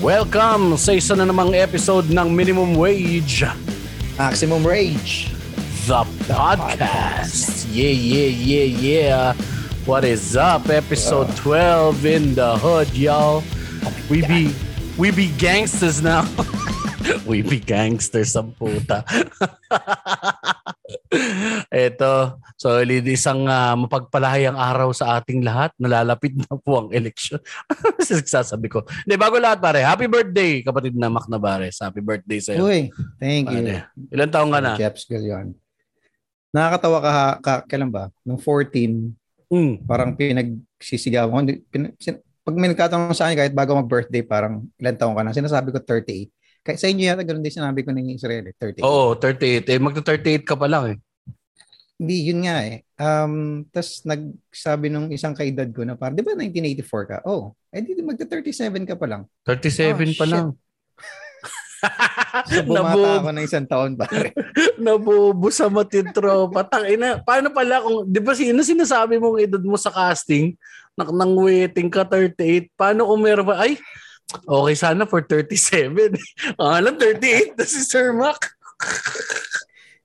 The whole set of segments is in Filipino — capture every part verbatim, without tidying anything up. Welcome sa isa na namang episode ng Minimum Wage Maximum Rage The, the podcast. podcast Yeah, yeah, yeah, yeah. What is up? Episode uh, twelve in the hood, y'all. We be we be gangsters now. We be gangsters, ang puta. Ito, so isang uh, mapagpalahayang araw sa ating lahat. Nalalapit na po ang eleksyon. Sasabi ko. Hindi, bago lahat pare, happy birthday kapatid na Macna Bares. Happy birthday sa'yo. Uy, thank pare. you. Ilan taong ka na? Jeps Galion. Nakakatawa ka, ka, kailan ba? Nung fourteen, mm. parang pinagsisigaw ko. Pin, sin, pag may nagkatanong sa akin, kahit bago mag-birthday, parang ilan taong ka na? Sinasabi ko thirty-eight. Sa inyo yata, ganun din sinabi ko ng Israel, thirty-eight. Oo, thirty-eight. Eh, magta-thirty-eight ka pa lang eh. Hindi, yun nga eh. Um, Tapos nagsabi nung isang kaedad ko na parang, di ba nineteen eighty-four ka? Oh, eh di magta-thirty-seven ka pa lang. thirty-seven oh, pa shit. lang. So, bumata ako ng isang taon pare. Nabubo sa matitro. Patangin na. Paano pala kung, di ba sino sinasabi mong edad mo sa casting, nang, nang waiting ka thirty-eight, paano kung meron pa, ay, okay, sana for thirty-seven. Ang alam, thirty-eight na si Sir Mac.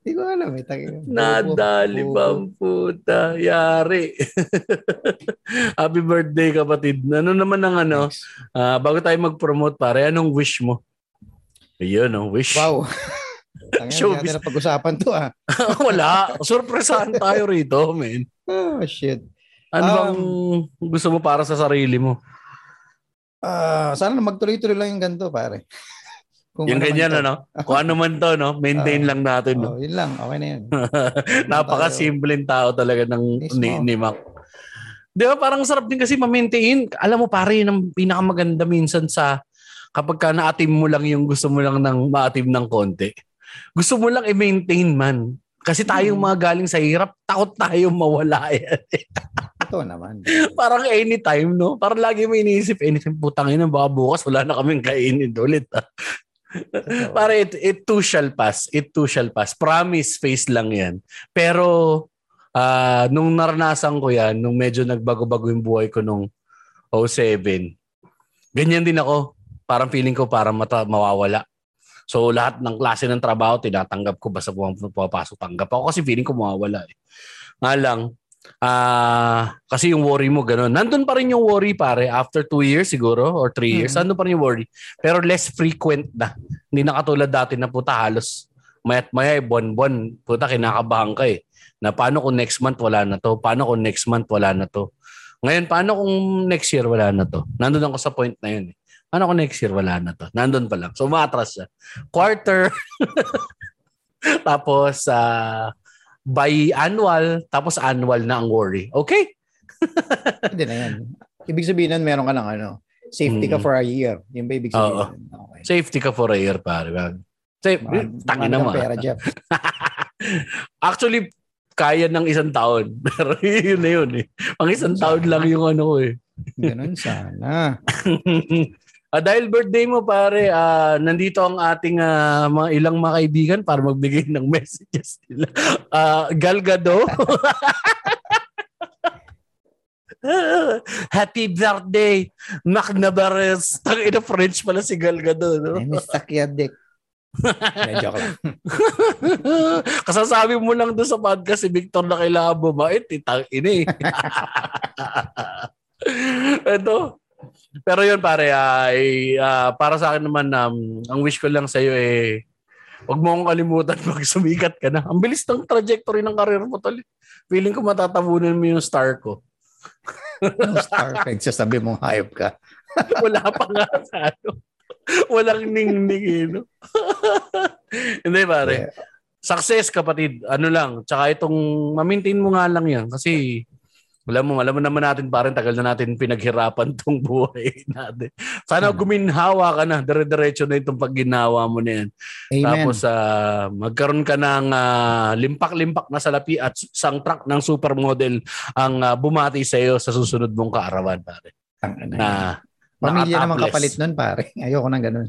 Hindi ko alam. Eh. Nadali bang puta. Yari. Happy birthday, kapatid. Ano naman ang ano? Uh, bago tayo mag-promote, pare, anong wish mo? Ayun, ang wish. Wow. Showbiz. Hindi natin na pag-usapan to, ah. Wala. Surpresahan tayo rito, man. Oh, shit. Ano um, bang gusto mo para sa sarili mo? Uh, sana magtuloy-tuloy lang yung ganito, pare. Kung yung ano ganyan, man ano? Kung ano man to, no? Maintain uh, lang natin. Oh, no? Yun lang, okay na yun. Napakasimpleng tao talaga ng, yes, ni, ni Mac. Di ba, parang sarap din kasi ma-maintain. Alam mo, pare, yun ang pinakamaganda minsan sa kapag ka na-atim mo lang yung gusto mo lang ng ma-atim ng konti. Gusto mo lang i-maintain, man. Kasi tayong hmm. mga galing sa hirap, takot tayong mawala yan. Ito naman. Parang anytime, no? Parang lagi mo iniisip, anytime, putang ina, baka bukas, wala na kaming kainin ulit. Parang it, it too shall pass. It too shall pass. Promise, face lang yan. Pero, uh, nung naranasan ko yan, nung medyo nagbago-bago yung buhay ko nung oh seven, ganyan din ako. Parang feeling ko, parang mata- mawawala. So lahat ng klase ng trabaho tinatanggap ko basta pumapasok tanggap ako kasi feeling ko mawawala eh. Nga lang, uh, kasi yung worry mo ganun. Nandun pa rin yung worry pare after two years siguro or three years. Mm-hmm. Nandun pa rin yung worry. Pero less frequent na. Hindi na katulad dati na puta halos mayat maya eh, buwan-buwan. Puta kinakabahan ka eh. Na paano kung next month wala na to? Paano kung next month wala na to? Ngayon paano kung next year wala na to? Nandun ako sa point na yun eh. Ano ko next year? Wala na to. Nandun pa lang. So, matras siya. Quarter. Tapos, uh, bi-annual. Tapos, annual na ang worry. Okay? Hindi na yan. Ibig sabihin nun, meron ka ng ano, safety mm. ka for a year. Yung ba ibig sabihin? Oo. Okay. Safety ka for a year, pare. Safe. Tangin na mo. Actually, kaya ng isang taon. Pero yun na yun eh. Pang isang taon lang yung ano ko eh. Ganun sana. Ah, dahil birthday mo pare, ah, nandito ang ating ah, mga ilang mga kaibigan para magbigay ng messages nila. Ah, Gal Gadot. Happy birthday, Macna Bares. Tangina French pala si Gal Gadot, no? Ay, mistakyadek. Joke lang. Kasasabi mo lang doon sa podcast si Victor na kailangan bumait, tangina eh. Ito. Pero yun pare, ay, uh, para sa akin naman, um, ang wish ko lang sa'yo eh, huwag mo akong kalimutan pag sumikat ka na. Ang bilis ng trajectory ng karir mo tol. Feeling ko matatabunan mo yung star ko. No star, sasabi mong hayop ka. Wala pa nga sa ano. Walang ningning eh, no? Hindi pare. Yeah. Success kapatid, ano lang. Tsaka itong, ma-maintain mo nga lang yan kasi... Alam mo, alam naman natin parang tagal na natin pinaghirapan tong buhay natin. Sana guminhawa ka na, dire-diretso na itong pagginawa mo na yan. Amen. Tapos uh, magkaroon ka ng uh, limpak-limpak na salapi at sangtrak ng supermodel ang uh, bumati sa iyo sa susunod mong kaarawan, pare. Na, pamilya naman kapalit nun, pare. Ayoko nang ganun.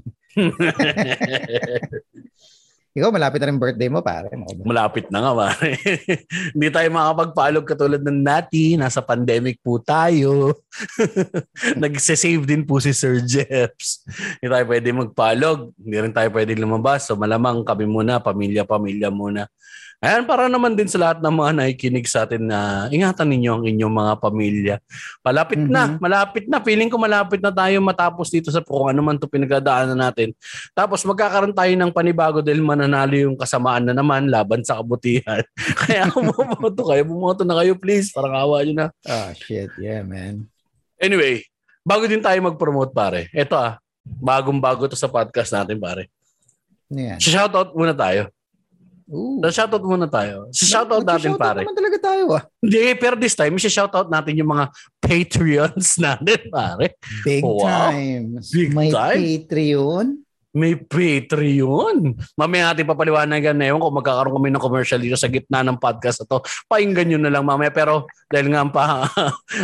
Ikaw, malapit na rin birthday mo, pare. Malapit na nga, pare. Hindi tayo makapagpaalog katulad ng nati. Nasa pandemic po tayo. Nagsisave din po si Sir Jeps. Hindi tayo pwede magpaalog. Hindi rin tayo pwede lumabas. So malamang kami muna, pamilya-pamilya muna. Ayan, para naman din sa lahat ng mga nakikinig sa atin na ingatan ninyo ang inyong mga pamilya. Malapit mm-hmm. na, malapit na. Feeling ko malapit na tayo matapos dito sa kung ano man ito pinagdadaanan natin. Tapos magkakaroon tayo ng panibago dahil mananalo yung kasamaan na naman laban sa kabutihan. Kaya bumoto kayo, bumoto na kayo please. Parang awa nyo na. Oh shit, yeah man. Anyway, bago din tayo mag-promote pare. Ito ah, bagong-bago to sa podcast natin pare. Yeah. Shoutout muna tayo. Ooh. Shoutout muna tayo. Shoutout natin pare. Shoutout naman talaga tayo ah. Hindi, pero this time, shoutout natin yung mga Patreons natin pare. Big wow. time. Big May time. Patreon? May Patreon. Mamaya natin papaliwanagan na yun kung magkakaroon kami ng commercial dito sa gitna ng podcast na to. Painggan nyo na lang mamaya. Pero dahil nga pa,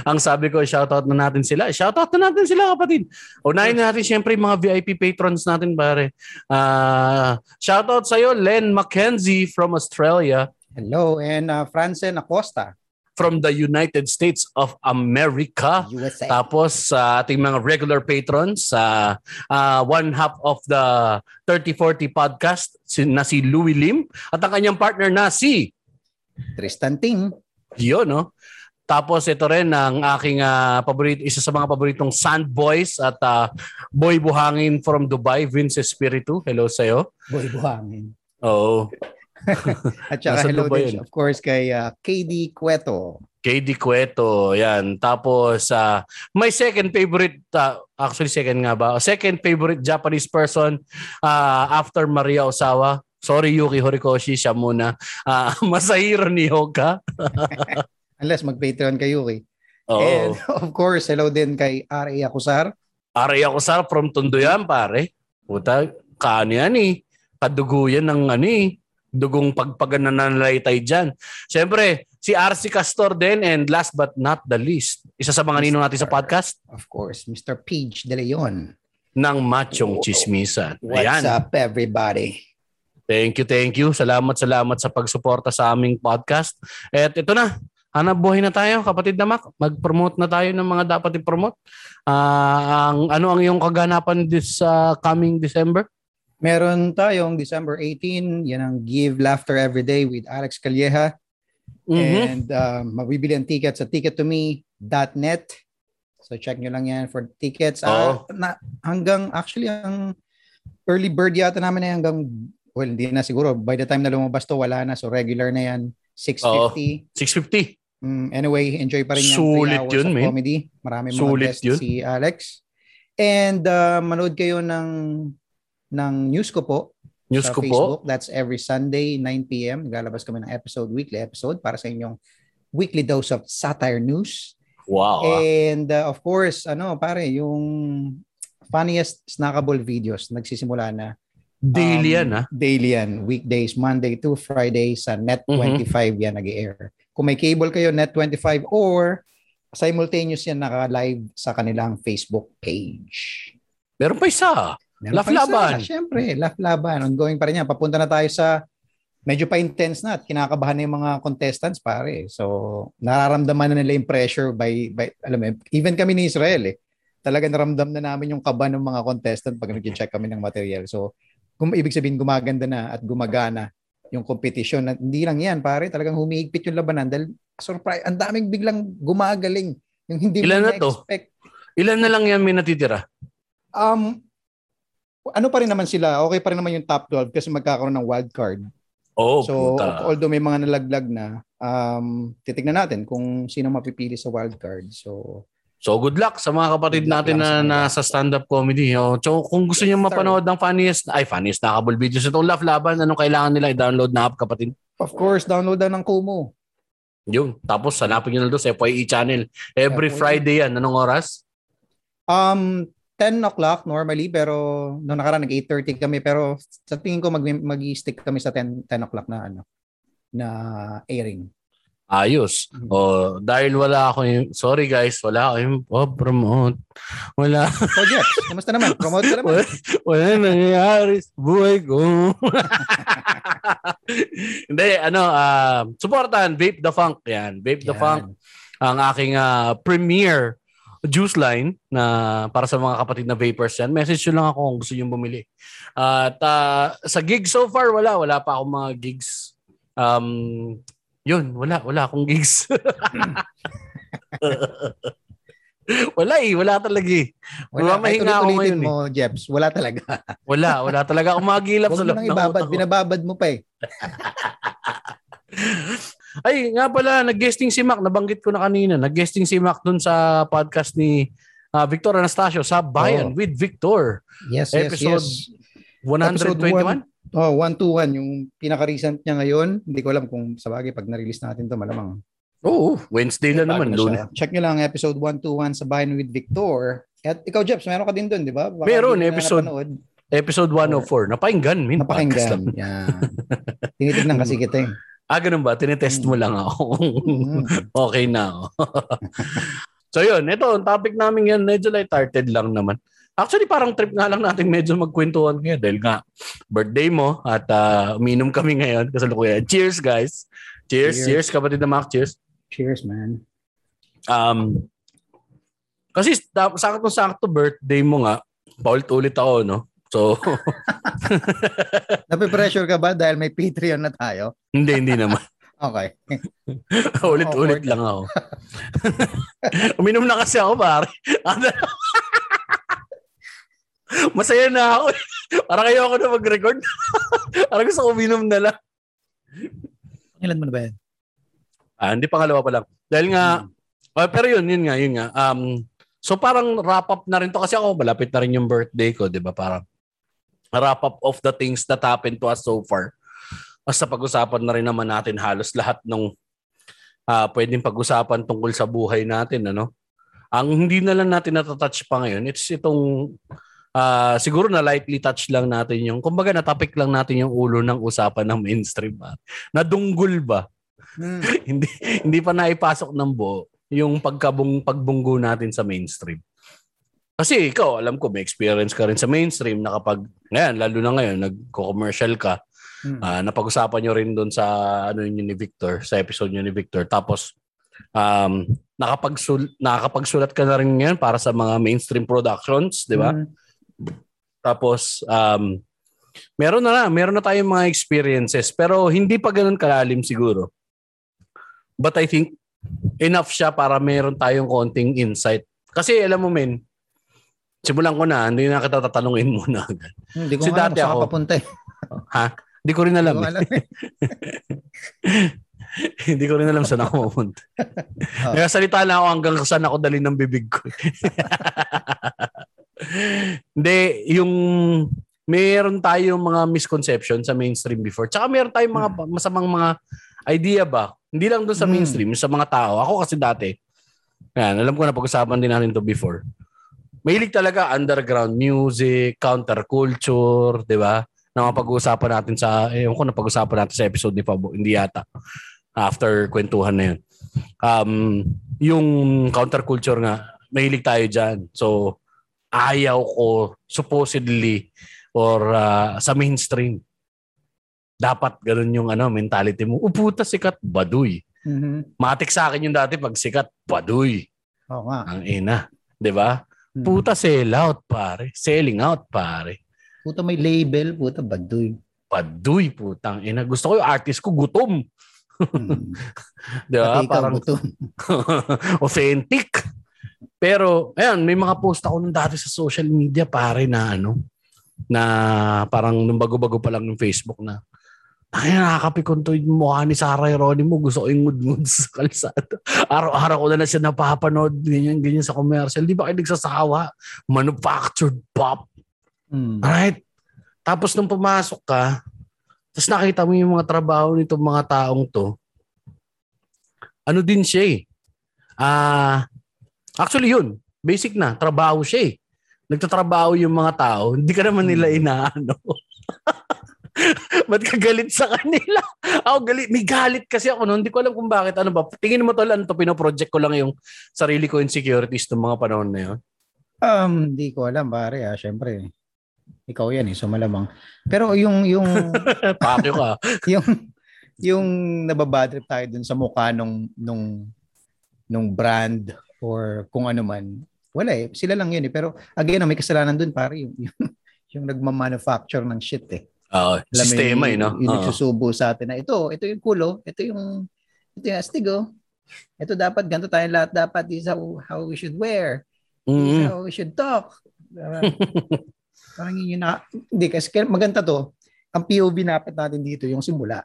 ang sabi ko, shoutout na natin sila. Shoutout na natin sila kapatid. Unahin na natin siyempre mga V I P patrons natin pare. Uh, shoutout sa'yo, Len McKenzie from Australia. Hello, and uh, Francen Acosta. From the United States of America. U S A. Tapos sa uh, ating mga regular patrons, uh, uh, one half of the thirty forty podcast na si Louis Lim at ang kanyang partner na si Tristan Ting. Yun, no? Tapos ito rin ang aking uh, paborito, isa sa mga paboritong Sand Boys at uh, Boy Buhangin from Dubai, Vince Espiritu. Hello sa'yo. Boy Buhangin. Oo. At saka hello din, of course, kay uh, K D Queto. K D Queto, yan. Tapos, uh, my second favorite, uh, actually second nga ba, second favorite Japanese person uh, after Maria Ozawa. Sorry, Yuki Horikoshi, siya muna. Uh, Masahiro Nihoka. Unless mag-Patreon kay Yuki. Oh. And of course, hello din kay Ari Akusar. Ari Akusar from Tundoyan, pare. Puta, kaano yan eh. Kaduguyan ng ano eh. Dugong pagpagananalaytay dyan. Siyempre, si R C. Castor din and last but not the least, isa sa mga ninong natin sa podcast. Of course, Mister Page de Leon. Ng Machong oh, Chismisan. What's Ayan. Up everybody? Thank you, thank you. Salamat, salamat sa pagsuporta sa aming podcast. At ito na, hanap buhay na tayo, kapatid na Mac. Mag-promote na tayo ng mga dapat i-promote. Uh, ang, ano ang iyong kaganapan this uh, coming December? Meron tayong December eighteenth, yan ang Give Laughter Every Day with Alex Calleja. Mm-hmm. And um, mabibili ang ticket sa ticket to me dot net. So check nyo lang yan for tickets. Uh, na, hanggang, actually, ang early bird yata namin ay hanggang, well, hindi na siguro. By the time na lumabas to, wala na. So regular na yan, six fifty. six fifty. Mm, anyway, enjoy pa rin yung three hours yun, of man. Comedy. Marami mga Sulit guests yun. Si Alex. And uh, manood kayo ng... ng news ko po news sa ko Facebook. Po. That's every Sunday, nine p.m. Naglalabas kami ng episode, weekly episode para sa inyong weekly dose of satire news. Wow. And uh, of course, ano pare, yung funniest snackable videos nagsisimula na. Um, daily yan ha? Daily yan. Weekdays, Monday to Friday sa Net twenty-five mm-hmm. yan nag-i-air. Kung may cable kayo, Net twenty-five or simultaneous yan naka-live sa kanilang Facebook page. Meron pa isa Laf-laban. Siyempre, Laf-laban. Ongoing pa rin yan. Papunta na tayo sa medyo pa intense na at kinakabahan na yung mga contestants, pare. So, nararamdaman na nila yung pressure by, by alam mo, even kami ni Israel, eh. Talaga naramdam na namin yung kaba ng mga contestant pag nag-check kami ng material. So, kung ibig sabihin gumaganda na at gumagana yung competition. At hindi lang yan, pare. Talagang humihigpit yung labanan dahil surprise, ang daming biglang gumagaling. Yung hindi Ilan na na-expect. To? Ilan na lang yan may natitira? Um... Ano pa rin naman sila, okay pa rin naman yung top twelve kasi magkakaroon ng wild card. Oh, so, puta. Although may mga nalaglag na, um, titignan natin kung sino mapipili sa wild card. So, so good luck sa mga kapatid natin na nasa stand-up comedy. So, kung gusto yes, niyo mapanood ng funniest, ay funniest na nakakabol videos itong Laf-laban, anong kailangan nila i-download na app kapatid? Of course, download na ng Kumu. Yung, tapos hanapin niyo na doon sa F Y E channel. Every F Y E. Friday yan. Anong oras? Um... ten o'clock normally, pero noong nakaraan nag-eight thirty kami, pero sa tingin ko mag- mag-stick kami sa ten o'clock na ano na airing. Ayos. Mm-hmm. O, dahil wala ako yung... Sorry guys, wala ako yung... Oh, promote. Wala. Oh, yes. Kamusta naman? Promote ka naman. Wala nangyayari sa buhay ko. Hindi, ano, uh, supportahan, Vape the Funk. Yan, Vape the yeah. Funk. Ang aking uh, premier juice line na para sa mga kapatid na vapers yan. Message nyo lang ako kung gusto nyo bumili. Uh, at uh, sa gig so far, wala. Wala pa akong mga gigs. Um... Yun, wala, wala akong gigs. Wala eh, wala talaga eh. Wala, mahinga ako ngayon mo, eh. Jeps, wala talaga. Wala, wala talaga akong magilap sa laptop. Ibabad, binababad mo pa eh. Ay, nga pala, nag-guesting si Mac, nabanggit ko na kanina, nag-guesting si Mac dun sa podcast ni uh, Victor Anastasio, Sa Bayan oh. with Victor. Yes, episode yes, yes. one twenty-one? Oh, one twenty-one yung pinaka-recent niya ngayon. Hindi ko alam kung sa bagay pag na-release natin to malamang. Oo, oh, Wednesday na naman doon. Na check niyo lang episode one twenty-one Sa Bayan with Victor. At ikaw Jeps, meron ka din doon, di ba? Baka meron episode na episode one oh four. Napakinggan min. Napakinggan. Yeah. Tinitignan kasi kita eh. Ah, ganun ba? Tinetest mo lang ako. Okay na. So yun, ito ang topic namin yan, medyo light-hearted lang naman. Actually, parang trip nga lang natin medyo magkwentuhan ngayon dahil nga birthday mo at uh, uminom kami ngayon kasalukuyan. Cheers, guys. Cheers. Cheers, cheers kapatid na Mac. Cheers. Cheers, man. Um, kasi sakto-sakto birthday mo nga. Paulit-ulit ako, no? So... Napipressure ka ba dahil may Patreon na tayo? Hindi, hindi naman. Okay. Ulit-ulit lang ako. Uminom na kasi ako, pare. Masaya na ako. Para kayo ako na mag-record. Para gusto ko uminom na lang. Pangilan mo na ba yan? Ah, hindi, pangalawa pa lang. Dahil nga, hmm. oh, pero yun, yun nga, yun nga. Um, so parang wrap up na rin to kasi ako malapit na rin yung birthday ko, di ba? Parang wrap up of the things that happened to us so far. Mas sa pag-usapan na rin naman natin halos lahat ng uh, pwedeng pag-usapan tungkol sa buhay natin, ano? Ang hindi na lang natin natatouch pa ngayon, it's itong... Uh, siguro na lightly touch lang natin yung kumbaga na topic lang natin yung ulo ng usapan ng mainstream ba? Nadunggol ba? Hmm. hindi hindi pa naipasok ng buo yung pagkabung pagbunggo natin sa mainstream. Kasi ikaw, alam ko may experience ka rin sa mainstream na kapag ngayon lalo na ngayon nagko-commercial ka. Hmm. Uh, napag-usapan niyo rin doon sa ano niyo ni Victor, sa episode niyo ni Victor. Tapos um nakapagsul- nakakapagsulat ka na rin ngayon para sa mga mainstream productions, 'di ba? Hmm. Tapos um, meron na na meron na tayong mga experiences pero hindi pa ganoon kalalim siguro, but I think enough siya para meron tayong konting insight kasi alam mo men, simulan ko na, hindi na kita tatanungin muna agad. Hindi ko alam saan ka papunta eh. Ha? Hindi ko rin alam, hindi ko alam eh. Hindi ko rin alam saan ako mapunta. Oh. Nagsalita na ako hanggang saan ako dali ng bibig ko. Hindi, yung meron tayong mga misconception sa mainstream before. Tsaka meron tayong mga masamang mga idea ba? Hindi lang doon sa mainstream, sa mga tao. Ako kasi dati, yan, alam ko na pag-usapan din natin to before. Mahilig talaga underground music, counterculture, di ba? Na mapag-uusapan natin sa, eh, yung ko na pag-usapan natin sa episode ni Fabo, hindi yata. After kwentuhan na yun. Um, yung counterculture nga, mahilig tayo dyan. So, ayaw ko supposedly or uh, sa mainstream. Dapat ganun yung ano mentality mo. Uputa, sikat, baduy. Mm-hmm. Matik sa akin yung dati pag sikat, baduy. Oo nga. Ang ina. Diba? Mm-hmm. Puta, sell out, pare. Selling out, pare. Puta, may label. Puta, baduy. Baduy, putang ina. Gusto ko yung artist ko, gutom. Mm-hmm. Diba? Pati ikaw, parang gutom. Authentic. Pero, ayan, may mga post ako nung dati sa social media, pare, na ano, na parang nung bago-bago pa lang ng Facebook na, ay, nakakapikon to yung mukha ni Sarah Geronimo, gusto ko yung ngud-ngud sa kalsada. Araw-araw ko na na siya napapanood, ganyan-ganyan sa commercial. Di ba kayo nagsasawa? Manufactured pop. Hmm. Alright? Tapos nung pumasok ka, tapos nakita mo yung mga trabaho nitong mga taong to, ano din siya eh? Ah... Uh, Actually yun, basic na, trabaho siya eh. Nagtatrabaho yung mga tao, hindi ka naman nila inaano. Ba't ka galit sa kanila? Ako galit. May galit kasi ako noon. Hindi ko alam kung bakit. Ano ba? Tingin mo tol, ano to? Pinoproject ko lang yung sarili ko insecurities ng mga panahon na yun. Um, hindi ko alam, pare. Ah. Siyempre, ikaw yan eh. So malamang. Pero yung... yung Pakyo ka. yung, yung nababadrip tayo dun sa mukha nung, nung, nung brand or kung ano man. Wala eh. Sila lang yun eh. Pero again, may kasalanan dun, pare. Yung... yung yung nagmamanufacture ng shit eh. Uh, Alam sistema yun, eh, no? Yung, yung uh. nagsusubo sa atin na ito, ito yung kulo, ito yung, ito yung astig oh. Ito dapat, ganito tayong lahat dapat. This is how, how we should wear. Mm-hmm. This is how we should talk. Parang yun yung na, hindi, kasi maganda to. Ang P O V napit natin dito, yung simula.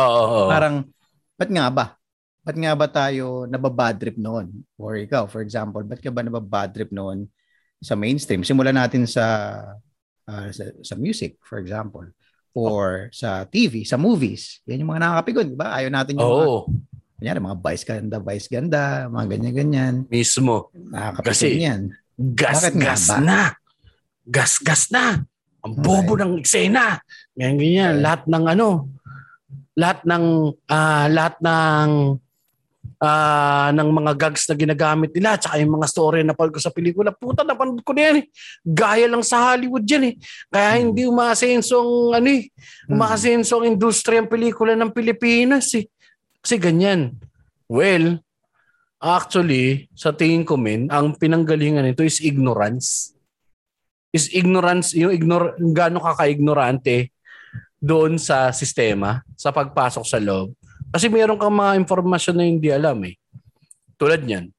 Oo. Parang, ba't nga ba? Ba't nga ba tayo nababadrip noon? Or ikaw, for example, ba't ka ba nababadrip noon sa mainstream? Simulan natin sa, uh, sa sa music, for example, or sa T V, sa movies. Yan yung mga nakakapigod, di ba? Ayaw natin yung oh. mga, kanyari, mga Vice Ganda, Vice Ganda, mga ganyan-ganyan. Mismo. Nakakapigod yan. Gas-gas gas na. Gas-gas na. Ang bobo okay. ng eksena. Ganyan-ganyan. Okay. Lahat ng ano, lahat ng, uh, lahat ng, Uh, ng mga gags na ginagamit nila tsaka yung mga story na pal ko sa pelikula. Puta, napanood ko na yan eh. Gaya lang sa Hollywood yan eh. Kaya hmm. hindi umasensong ano eh. Umasensong hmm. industriya ang pelikula ng Pilipinas eh. Kasi ganyan. Well, actually, sa tingin ko men, ang pinanggalingan nito is ignorance. Is ignorance, yung ignor- gano'ng kaka-ignorante doon sa sistema, sa pagpasok sa loob. Kasi mayroon kang mga informasyon na hindi alam eh. Tulad niyan.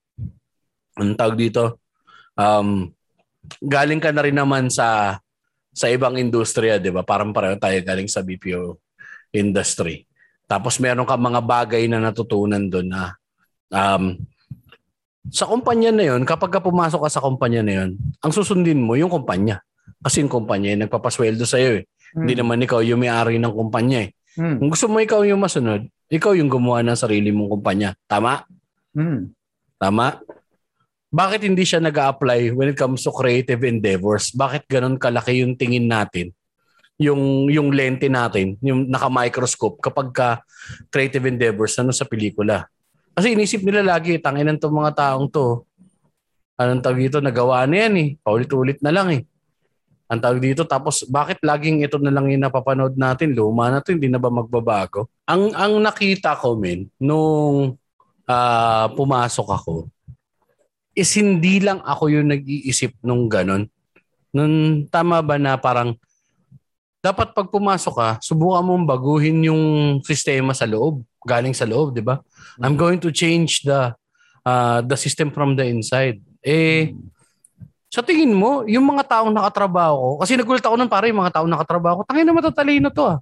Ang tawag dito, um, galing ka na rin naman sa sa ibang industriya, di ba? Parang pareho tayo galing sa B P O industry. Tapos mayroon kang mga bagay na natutunan doon na um, sa kumpanya na yun, kapag ka pumasok ka sa kumpanya na yun, ang susundin mo yung kumpanya. Kasi yung kumpanya yung nagpapasweldo sa'yo eh. Hmm. Hindi naman ikaw yung may-ari ng kumpanya eh. Hmm. Kung gusto mo ikaw yung masunod, ikaw yung gumawa ng sarili mong kumpanya. Tama? Hmm. Tama? Bakit hindi siya nag-a-apply when it comes to creative endeavors? Bakit ganun kalaki yung tingin natin? Yung yung lente natin, yung naka-microscope kapag ka creative endeavors ano sa pelikula. Kasi inisip nila lagi, tanginan tong mga taong to. Anong tawag dito? Nagawa na yan eh. Paulit-ulit na lang eh. Ang tawag dito, tapos bakit laging ito na lang yung napapanood natin? Luma na ito, hindi na ba magbabago? Ang ang nakita ko, men, nung uh, pumasok ako, is hindi lang ako yung nag-iisip nung ganun. Nung tama ba na parang, dapat pag pumasok ka, subukan mong baguhin yung sistema sa loob, galing sa loob, di ba? I'm going to change the uh, the system from the inside. Eh, sa tingin mo, yung mga taong nakatrabaho ko, kasi nagulat ako nun para yung mga taong nakatrabaho ko, tangin na matatalino to ah.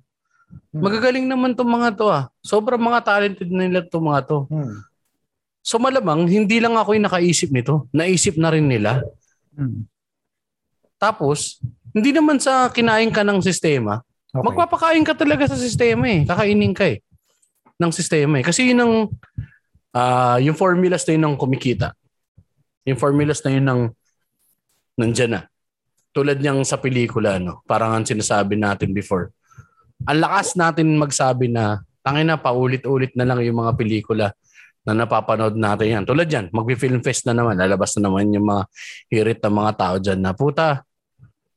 Magagaling naman itong mga to ah. Sobrang mga talented na nila itong mga to. Hmm. So malamang, hindi lang ako yung nakaisip nito. Naisip na rin nila. Hmm. Tapos, hindi naman sa kinain ka ng sistema, okay. magpapakain ka talaga sa sistema eh. Kakainin ka eh. Ng sistema eh. Kasi yun ang, uh, yung formulas na yun ng kumikita. Yung formulas na yun ng nandiyan na. Tulad niyang sa pelikula, no? Parang ang sinasabi natin before. Ang lakas natin magsabi na, tangin na, paulit-ulit na lang yung mga pelikula na napapanood natin yan. Tulad yan, mag-film fest na naman, lalabas na naman yung mga hirit ng mga tao dyan na, puta,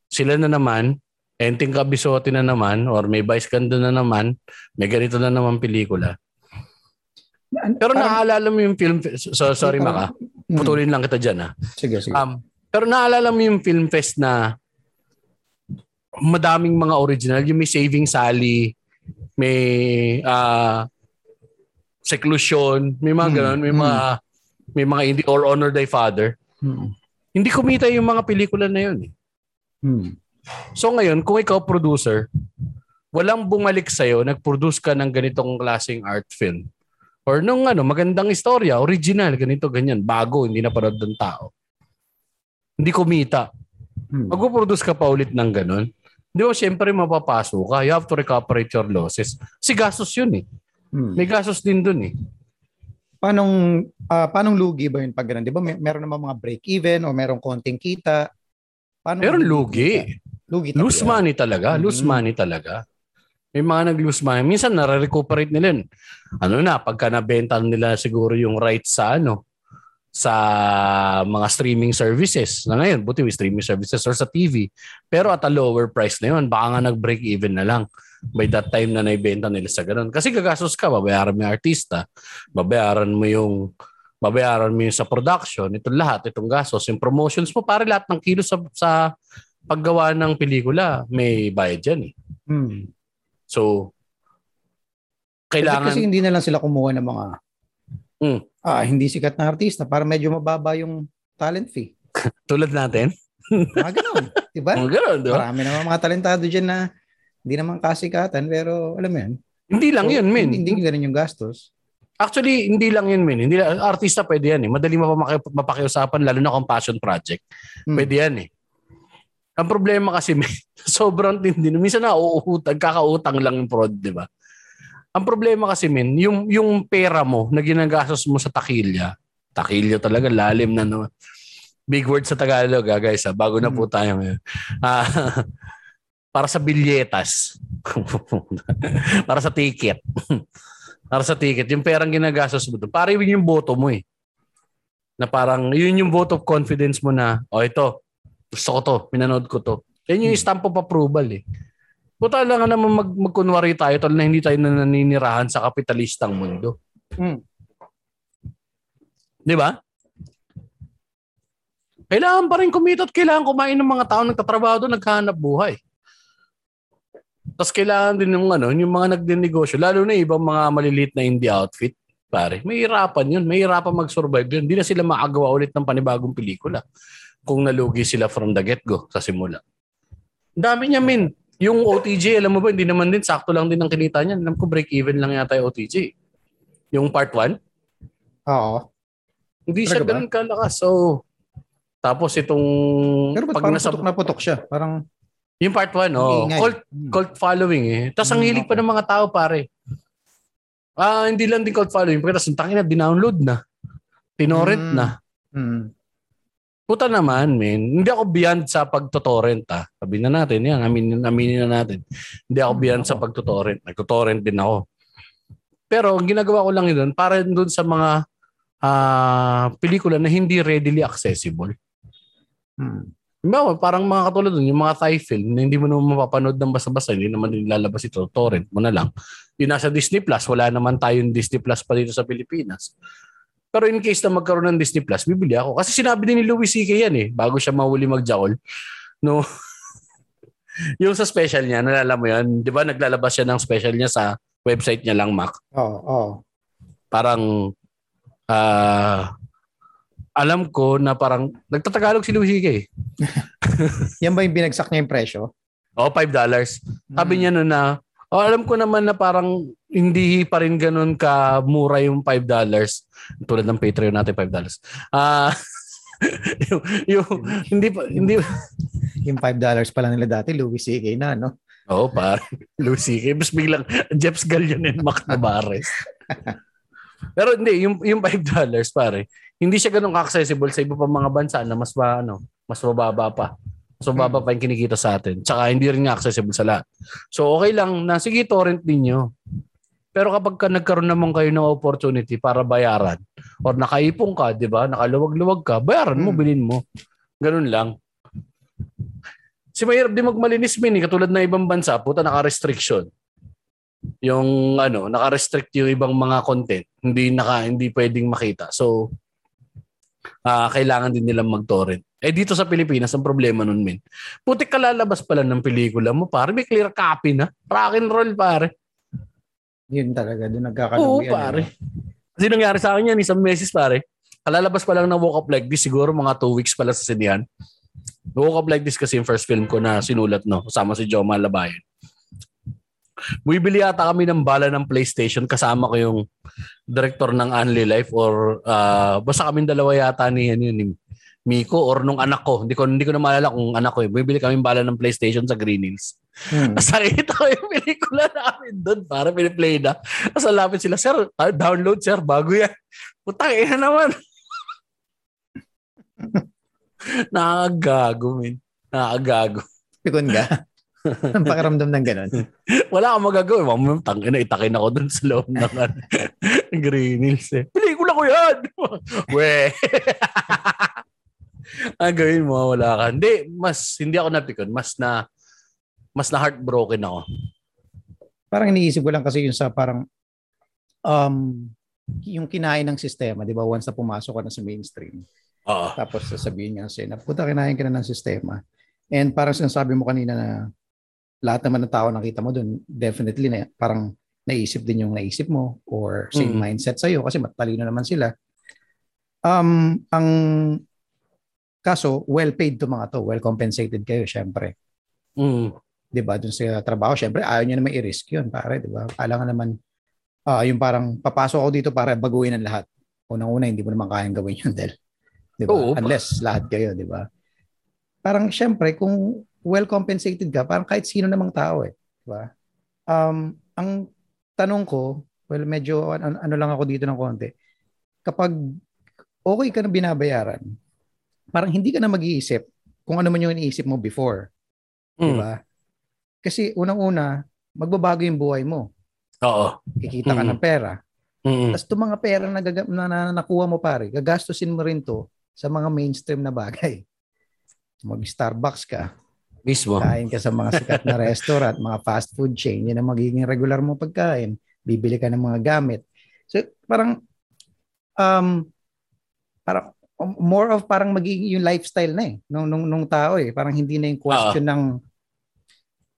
sila na naman, enting kabisote na naman, or may Vice Ganda na naman, may ganito na naman pelikula. Pero naaalala mo yung film fest, so, sorry Maka, putulin lang kita dyan ha. Sige, sige. Um, Pero naalala mo yung film fest na madaming mga original. Yung may Saving Sally, may uh, Seclusion, may mga hmm. ganun, may hmm. mga may mga indie or Honor Thy Father. Hmm. Hindi kumita yung mga pelikula na yun. Eh. Hmm. So ngayon, kung ikaw producer, walang bumalik sa'yo, nag-produce ka ng ganitong klaseng art film. Or nung ano, magandang istorya, original, ganito, ganyan, bago, hindi napanood ng tao. Hindi kumita. Mag-produce ka pa ulit ng ganun. Hindi mo, siyempre, mapapaso ka. You have to recuperate your losses. Si gastos yun eh. Hmm. May gastos din dun eh. Paanong, uh, paanong lugi ba yun pag ganun? Di ba may, meron naman mga break-even o meron konting kita? Paano meron lugi. Lugi, lugi. Lose money talaga. Hmm. Lose money talaga. May mga nag-lose money. Minsan, nare-recuperate nila yun. Ano na, pagka nabenta nila siguro yung rights sa ano, sa mga streaming services. Na ngayon, buti with streaming services or sa T V. Pero at a lower price na yun. Baka nga nag-break even na lang by that time na naibenta nila sa ganun. Kasi gagastos ka, babayaran mo yung artista, babayaran mo yung babayaran mo yung sa production, itong lahat, itong gastos, yung promotions mo, pare lahat ng kilo sa, sa paggawa ng pelikula, may bayad yan eh. Hmm. So, kailangan... Kasi hindi na lang sila kumuha ng mga mm. ah, hindi sikat na artista para medyo mababa yung talent fee. Tulad natin? Mga ganun, diba? Mga ganun, diba? Marami naman mga talentado dyan na hindi naman kasikatan, pero alam mo yan. Hindi lang so, yun, men. Hindi, hindi ganun yung gastos. Actually, hindi lang yun, men. Hindi lang, artista pwede yan eh. Madali mapamaki, mapakiusapan, lalo na kung passion project. Mm. Pwede yan eh. Ang problema kasi, may, sobrang tindi. Minsan na uuutang, kakautang lang yung prod, di ba? Ang problema kasi, min, yung, yung pera mo na ginagastos mo sa takilya, takilya talaga, lalim na naman. Big word sa Tagalog, ha, guys, ha? Bago na po tayo ngayon. Uh, para sa bilyetas. Para sa ticket. Para sa ticket. Yung perang ginagastos mo doon. Para yun yung boto mo eh. Na parang, yun yung vote of confidence mo na, oh, ito, gusto ko to, minanood ko to. Yan yung stamp of approval eh. Puta lang naman mag, magkunwari tayo tol na hindi tayo naninirahan sa kapitalistang mundo. Mm. Di ba? Kailangan pa rin kumita at kailangan kumain ng mga tao nagtatrabaho doon, naghahanap buhay. Tapos kailangan din yung, ano, yung mga nagdinegosyo, lalo na ibang mga maliliit na indie outfit. Pare, mahirapan yun. Mahirapan mag-survive yun. Hindi na sila makagawa ulit ng panibagong pelikula kung nalugi sila from the get-go sa simula. Dami niya, min. Yung O T G, alam mo ba, hindi naman din, sakto lang din ang kinita niya. Alam ko, break-even lang yata yung O T G. Yung part one? Oo. Hindi siya ganun kalakas. So, tapos itong... Pero ba't pag parang nasa... putok na putok siya? Parang... Yung part one, oh, cult, cult following eh. Tapos ang hilig pa ng mga tao, pare. Ah, hindi lang din cult following. Pagkatapos, ang tangin na, dinownload na. Tinorrent mm. na. Mm. Puta naman, men. Hindi ako beyond sa pagtotorrent, ha. Sabi na natin, yan. Aminin, aminin na natin. Hindi ako beyond sa pagtotorrent. Nagtotorrent din ako. Pero ang ginagawa ko lang yun, para doon sa mga uh, pelikula na hindi readily accessible. Hmm. Diba, parang mga katulad doon, yung mga Thai film na hindi mo naman mapapanood ng basa-basa, hindi naman nilalabas ito. Torrent mo na lang. Yung nasa Disney Plus, wala naman tayong Disney Plus pa dito sa Pilipinas. Pero in case na magkaroon ng Disney Plus, bibili ako. Kasi sinabi din ni Louis C K yan eh, bago siya mahuli mag-jackal. No? Yung sa special niya, nalala mo yun? Di ba naglalabas siya ng special niya sa website niya lang, Mac? Oo. Oh, oh. Parang, uh, alam ko na parang, nagtatagalog si Louis C K eh. Yan ba yung binagsak niya yung presyo? Oo, oh, five dollars. Mm. Sabi niya nun na, oh, alam ko naman na parang hindi pa rin ganun ka mura yung five dollars. Tulad ng Patreon natin, five dollars. Ah, uh, yung, yung hindi pa hindi yung five dollars pa lang nila dati, Louis C K na, no? Oo, oh, pare. Louis C K, basta biglang Jeps Galion and Macna Bares. Pero hindi yung yung five dollars, pare. Hindi siya ganun accessible sa iba pang mga bansa na mas ba, ano, mas mababa pa. So, baba pa yung kinikita sa atin. Tsaka, hindi rin accessible sa lahat. So, okay lang na, sige, torrent ninyo. Pero kapag ka nagkaroon naman kayo ng opportunity para bayaran, or nakaipong ka, di ba? Nakaluwag-luwag ka, bayaran mo, hmm. bilhin mo. Ganun lang. Si mahirap din magmalinis, mini. Katulad na ibang bansa, puta, naka-restriction. Yung, ano, naka-restrict yung ibang mga content. Hindi, naka, hindi pwedeng makita. So, uh, kailangan din nilang mag-torrent. Eh dito sa Pilipinas, ang problema nun, men. Putik ka lalabas pala ng pelikula mo, pare. May clear copy na. Rock and roll, pare. Yun talaga. Doon nagkakalungyan. Oo, pare. Kasi nangyari sa akin yan, isang meses, pare. Kalalabas pa lang ng Woke Up Like This, siguro mga two weeks pala sa sinihan. Woke Up Like This kasi yung first film ko na sinulat, no? Kasama si Joe Malabayan. Bumibili ata kami ng bala ng PlayStation. Kasama ko yung director ng Only Life or uh, basta kaming dalawa yata niya yun, yun Miko or nung anak ko. Hindi ko hindi ko na maalala kung anak ko eh. Bumibili kami bala ng PlayStation sa Green Hills. Hmm. Sarito ko yung pelikula namin doon. Para piniplay na. Tapos alapit sila, sir, download sir, bago yan. Putang ina naman. Nakagago, min. Nakagago. Pikon ka? Ang pakiramdam ng ganun. Wala akong magagawin. Tangin na, itakin ako dun sa loob ng Green Hills eh. Pelikula ko yan! Weh! Ang gawin mo, wala ka. Hindi, mas, hindi ako napikon. Mas na, mas na heartbroken ako. Parang iniisip ko lang kasi yung sa parang, um, yung kinain ng sistema, di ba? Once na pumasok ka na sa mainstream. Uh-huh. Tapos sasabihin niya kasi, naputa, kinain ka na ng sistema. And parang sinasabi mo kanina na lahat naman ng tao nakita mo doon, definitely na parang naisip din yung naisip mo or same mm-hmm. mindset sa'yo kasi matalino naman sila. Um, ang kaso, well-paid to mga to. Well-compensated kayo, syempre. Mm. Diba? Doon sa trabaho, syempre, ayaw niya naman i-risk yun, pare. Diba? Alangan naman, uh, yung parang papasok ako dito para baguhin ang lahat. Unang-una, hindi mo naman kayang gawin yun, Del. Diba? Oo. Unless lahat kayo, diba? Parang syempre kung well compensated ka, parang kahit sino namang tao eh, di ba? Um, ang tanong ko, well medyo an- ano lang ako dito ng konti. Kapag okay ka na binabayaran, parang hindi ka na mag-iisip kung ano man yung iniisip mo before. Mm. Di ba? Kasi unang-una, magbabago yung buhay mo. Oo. Kikita mm. ka ng pera. Mm. Tapos 'tong mga pera na, gaga- na-, na-, na nakuha mo pare, gagastusin mo rin 'to sa mga mainstream na bagay. Mag-Starbucks ka. Mismo. Kain ka sa mga sikat na restaurant, mga fast food chain. Yan ang magiging regular mo pagkain. Bibili ka ng mga gamit. So, parang, um, parang more of parang magiging yung lifestyle na eh. Nung, nung, nung tao eh. Parang hindi na yung question uh-huh. ng,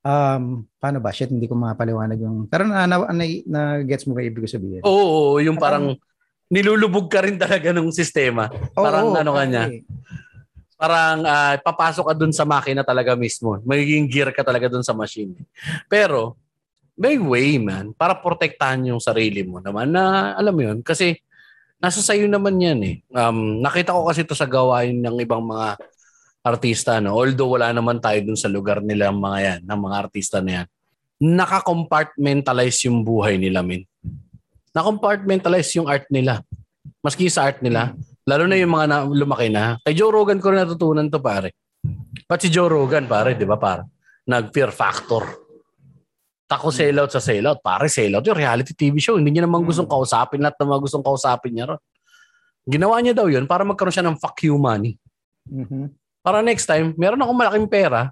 um, paano ba? Shit, hindi ko mapaliwanag yung, pero na, na, na, na gets mo ba ibig ko sabihin? Oo, oo yung parang, parang nilulubog ka rin talaga ng sistema. Oo, parang oo, ano okay. kanya. Parang uh, papasok ka dun sa makina talaga mismo. Magiging gear ka talaga dun sa machine. Pero, may way man, para protektahan yung sarili mo naman na alam mo yun. Kasi, nasa sayo naman yan eh. Um, nakita ko kasi ito sa gawain ng ibang mga artista. No? Although wala naman tayo dun sa lugar nila ang mga yan, ng mga artista na yan. Naka-compartmentalize yung buhay nila, min. Naka-compartmentalize yung art nila. Maski sa art nila, lalo na yung mga na, lumaki na. Kay Joe Rogan ko rin natutunan to pare. Pati si Joe Rogan pare, di ba pare? Nag-fear factor. Tako sellout sa sellout. Pare, sellout yung reality T V show. Hindi niya naman gustong kausapin. Lahat naman gustong kausapin niya ron. Ginawa niya daw yun para magkaroon siya ng fuck you money. Mm-hmm. Para next time, meron akong malaking pera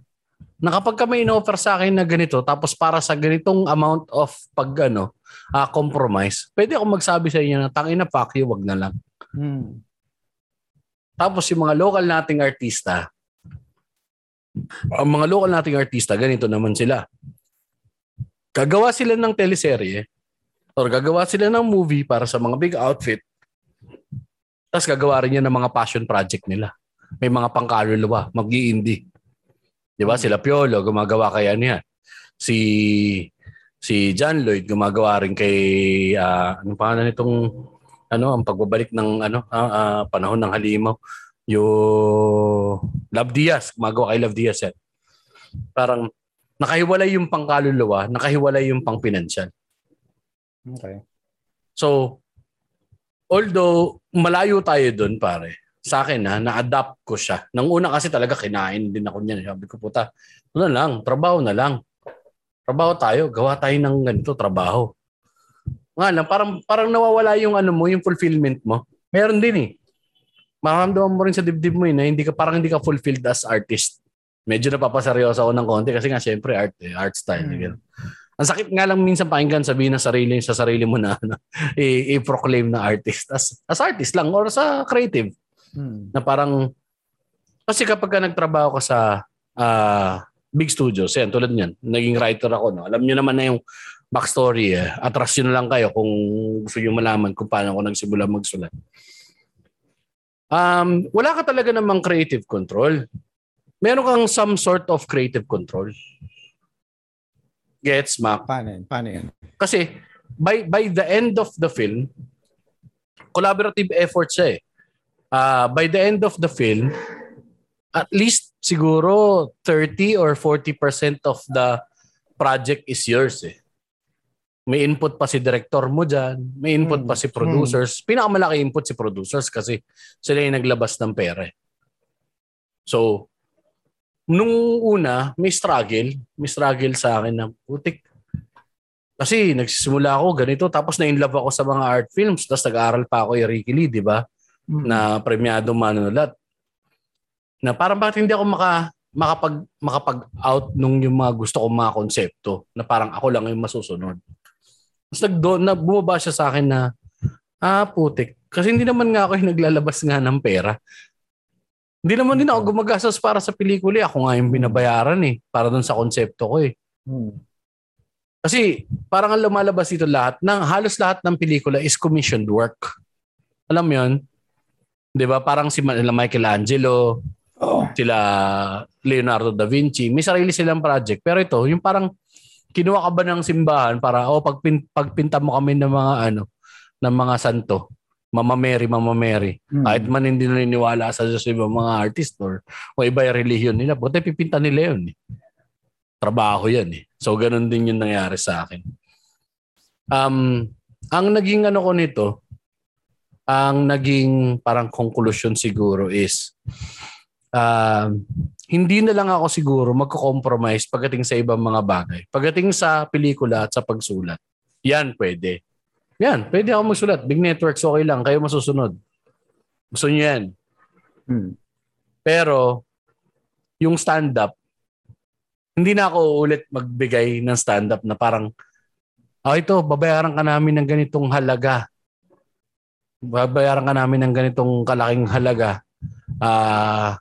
na kapag kami in-offer sa akin na ganito tapos para sa ganitong amount of pag ano, uh, compromise, pwede akong magsabi sa inyo na tangina fuck you, wag na lang. Mm. Tapos yung mga local nating artista, ang mga local nating artista, ganito naman sila. Gagawa sila ng teleserye or gagawa sila ng movie para sa mga big outfit. Tapos gagawa rin yan ng mga passion project nila. May mga pangkaluluwa, mag-i-indie. Di ba? Sila Piolo, gumagawa kaya niya. Si, si John Lloyd, gumagawa rin kay, uh, anong pangalan nitong... ano ang pagbabalik ng ano ah, ah, panahon ng halimaw yung Love Diaz, magawa kay Love Diaz yan. Parang nakahiwalay yung pangkaluluwa, nakahiwalay yung pangpinansyal. Okay. So although malayo tayo doon pare, sa akin ha, na-adapt ko siya. Nang una kasi talaga kinain din ako niyan, sabi ko puta, ano lang, trabaho na lang. Trabaho tayo, gawa tayo ng ganito trabaho. Nga lang, parang, parang nawawala yung ano mo, yung fulfillment mo. Meron din eh. Makaramdaman mo rin sa dibdib mo eh, na hindi ka, parang hindi ka fulfilled as artist. Medyo napapaseryoso ako ng konti kasi nga syempre art eh, art style. Hmm. Ang sakit nga lang minsan pakinggan sabihin ng sarili, sa sarili mo na ano, i- i-proclaim na artist. As, as artist lang or sa creative. Hmm. Na parang, kasi kapag ka nagtrabaho ka sa uh, big studios, yan, tulad niyan, naging writer ako. No? Alam nyo naman na yung backstory eh. Atras yun lang kayo kung gusto nyo malaman kung paano ako nagsimula magsulat. Um, wala ka talaga namang creative control. Meron kang some sort of creative control. Gets, Mac? Paano, paano yan? Kasi by, by the end of the film, collaborative effort siya eh. Uh, by the end of the film, at least siguro thirty or forty percent of the project is yours eh. May input pa si director mo dyan. May input hmm. pa si producers. Hmm. Pinakamalaki input si producers kasi sila yung naglabas ng pera. So, nung una, may struggle. May struggle sa akin na putik. Kasi nagsisimula ako ganito, tapos na-inlove ako sa mga art films, tapos nag-aaral pa ako yung Ricky Lee, di ba? Mm-hmm. Na premiado manunulat. Na parang bakit hindi ako maka, makapag, makapag-out nung yung mga gusto kong mga konsepto na parang ako lang yung masusunod. Tapos nag-do, na, bumaba siya sa akin na, ah, putik. Kasi hindi naman nga ako yung naglalabas nga ng pera. Hindi naman din ako gumagastos para sa pelikula. Ako nga yung binabayaran eh, para dun sa konsepto ko eh. Mm-hmm. Kasi parang ang lumalabas dito lahat, ng, halos lahat ng pelikula is commissioned work. Alam mo yun? Di ba? Parang si Michelangelo, oh. Sila Leonardo da Vinci, may sarili silang project. Pero ito, yung parang kinuha ka ba ng simbahan para, oh, pagpin, pagpinta mo kami ng mga ano, ng mga santo. Mama Mary, Mama Mary. Hmm. Kahit man hindi naniniwala sa Diyos yung mga artist or o iba yung religion nila. Buti pipinta nila yun eh. Trabaho yan eh. So, ganun din yung nangyari sa akin. Um, ang naging ano ko nito, ang naging parang conclusion siguro is, uh, hindi na lang ako siguro magko-compromise pagdating sa ibang mga bagay. Pagdating sa pelikula at sa pagsulat, yan pwede. Yan, pwede ako magsulat. Big networks, okay lang. Kayo masusunod. Gusto nyo yan. Hmm. Pero, yung stand-up, hindi na ako ulit magbigay ng stand-up na parang, oh ito, babayaran ka namin ng ganitong halaga. Babayaran ka namin ng ganitong kalaking halaga. Uh,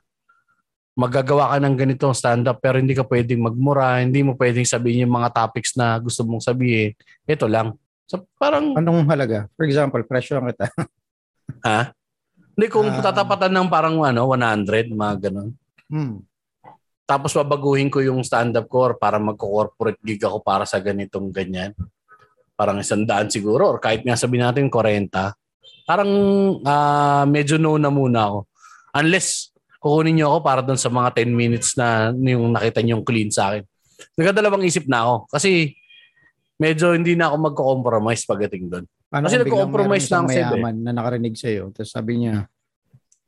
magagawa ka ng ganitong stand-up pero hindi ka pwedeng magmura. Hindi mo pwedeng sabihin yung mga topics na gusto mong sabihin. Ito lang. So, parang, anong halaga? For example, presyo lang kita. Ha? Hindi, kung uh, tatapatan ng parang ano, one hundred, mga ganun. Hmm. Tapos babaguhin ko yung stand-up ko or para magko-corporate gig ako para sa ganitong ganyan. Parang isang daan siguro or kahit nga sabihin natin forty. Parang uh, medyo no na muna ako. Unless kukunin niyo ako para doon sa mga ten minutes na yung nakita niyo yung clean sa akin. Nagdadalawang isip na ako kasi medyo hindi na ako magko-compromise pagdating doon. Ano, kasi nagko-compromise na ang mayaman na nakarinig sa iyo. Tapos sabi niya,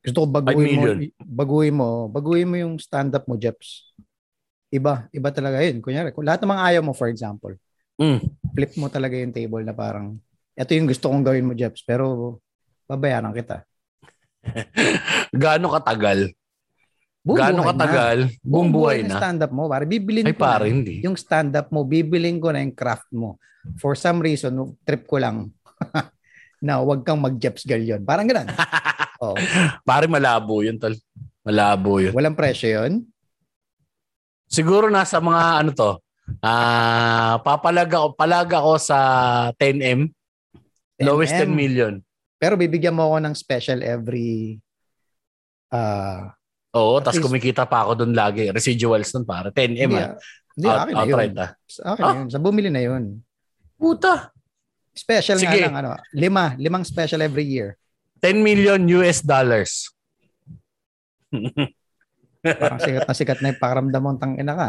gusto ko baguhin mo, baguhin mo, baguhin mo yung stand-up mo, Jeps. Iba, iba talaga yun. Kunyari, lahat ng mga ayaw mo, for example, mm. flip mo talaga yung table na parang, ito yung gusto kong gawin mo, Jeps, pero babayaran kita. Gaano katagal? Gaano katagal? Buong buhay na. Stand-up mo, pare, bibilin Ay, ko pare, hindi. Yung stand-up mo, bibilin ko na yung craft mo. For some reason, trip ko lang na huwag kang mag-Jeps girl yun. Parang ganun. Oh. Pare malabo yun, tol. Malabo yun. Walang presyo yun? Siguro nasa mga ano to. Ah, uh, papalaga ko, palaga ko sa ten M. Lowest ten million. Pero bibigyan mo ako ng special every uh, oo, tapos kumikita pa ako doon lagi. Residuals nun, pare. ten M. Hindi, ah. Hindi, out, akin na yun. Akin ah? Yun. Sa bumili na yun. Puta. Special Sige. Nga lang. Ano, lima. Limang special every year. ten million US dollars. Parang sikat na sikat na yung pakaramdam mong tangina ka.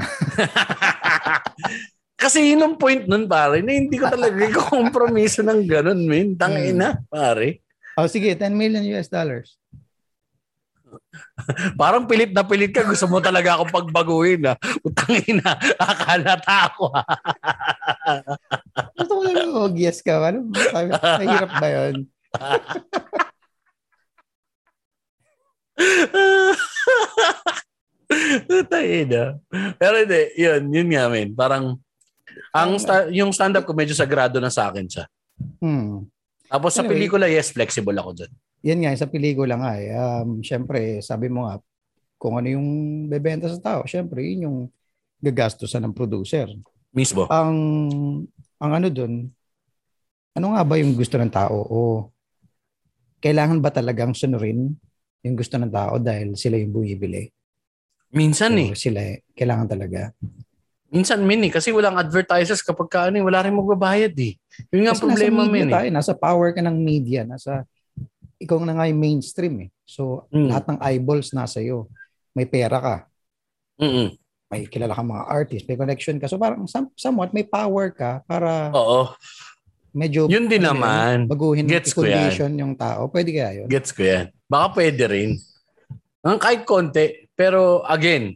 Kasi yun ang point nun, pare, na hindi ko talaga kompromiso ng ganun, min. Tangina, pare. Oh, sige, ten million US dollars. Parang pilit na pilit ka. Gusto mo talaga akong pagbaguhin, ha? Tangina, akala tao, ha? Gusto ko lang, oh, yes ka. Ano? Mahirap ba yun? Pero hindi, yun, yun nga men. Parang ang sta- yung stand-up ko medyo sagrado na sa akin siya. Hmm. Tapos anyway, sa pelikula, yes, flexible ako dyan. Yan nga, sa pelikula nga eh. Um, siyempre, sabi mo nga, kung ano yung bebenta sa tao, siyempre, yun yung gagastusan ng producer. Mismo. Ang, ang ano dun, ano nga ba yung gusto ng tao o kailangan ba talagang sunurin yung gusto ng tao dahil sila yung bumibili? Minsan so, eh. Sila eh. Kailangan talaga. Minsan, min eh. Kasi walang advertisers kapag ka, ano, wala rin magbabayad eh. Yung nga kasi problema, min eh. Tayo, nasa power ka ng media. Nasa, ikaw na nga yung mainstream eh. So, mm. lahat ng eyeballs nasa iyo. May pera ka. Mm-mm. May kilala kang mga artist. May connection ka. So, parang some, somewhat may power ka para... Oo. Medyo yun din ano naman. Yun, baguhin ng condition yung tao. Pwede kaya yun? Gets ko yan. Baka pwede rin. Kahit konti. Pero again,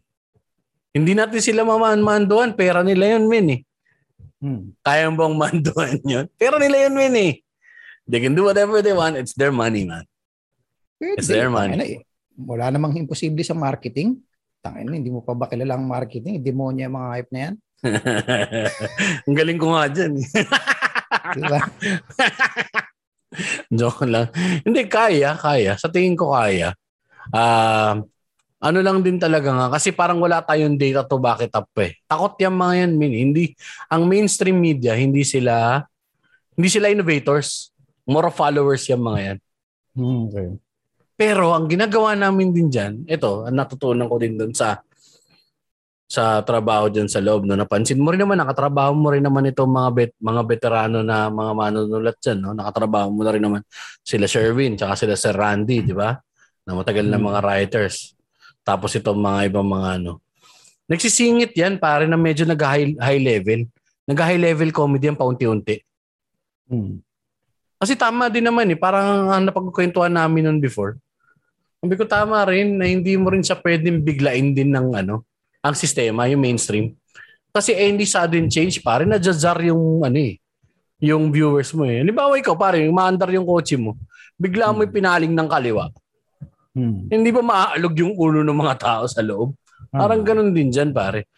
Hindi natin sila mamahan-mahan doon. Pera nila yun, men eh. Hmm. Kaya bang mandoan yun? Pera nila yun, men eh. They can do whatever they want. It's their money, man. It's their money. Wala namang imposible sa marketing. Tangina, hindi mo pa ba kilala ang marketing? Demonya yung mga hype na yan. Ang galing ko nga dyan. Diba? Joke lang. Hindi, kaya, kaya. Sa tingin ko kaya. Uh, ano lang din talaga nga. Kasi parang wala tayong data to back it up eh. Takot yung mga yan. Hindi, ang mainstream media, hindi sila hindi sila innovators. More followers yung mga yan. Okay. Pero ang ginagawa namin din dyan, ito, natutunan ko din dun sa sa trabaho dyan sa loob. No? Napansin mo rin naman, nakatrabaho mo rin naman itong mga bet, mga veterano na mga manunulat dyan. No? Nakatrabaho mo na rin naman sila Sherwin tsaka sila Sir Randy, di ba? Na matagal na mga writers. Tapos itong mga ibang mga ano. Nagsisingit yan, pare, na medyo nag-high high level. Nag-high level comedy yan paunti-unti. Hmm. Kasi tama din naman eh. Parang ang napagkukwentuhan namin noon before. Sabi ko tama rin na hindi mo rin siya pwedeng biglain din ng ano ang sistema, yung mainstream. Kasi eh, hindi sudden change, pare, nadyajar yung ano eh, yung viewers mo eh. Halimbawa ikaw, pare, maandar yung kotse mo. Bigla mo pinaling ng kaliwa. Hmm. Hindi ba maaalog yung ulo ng mga tao sa loob? Parang hmm. ganun din dyan, pare.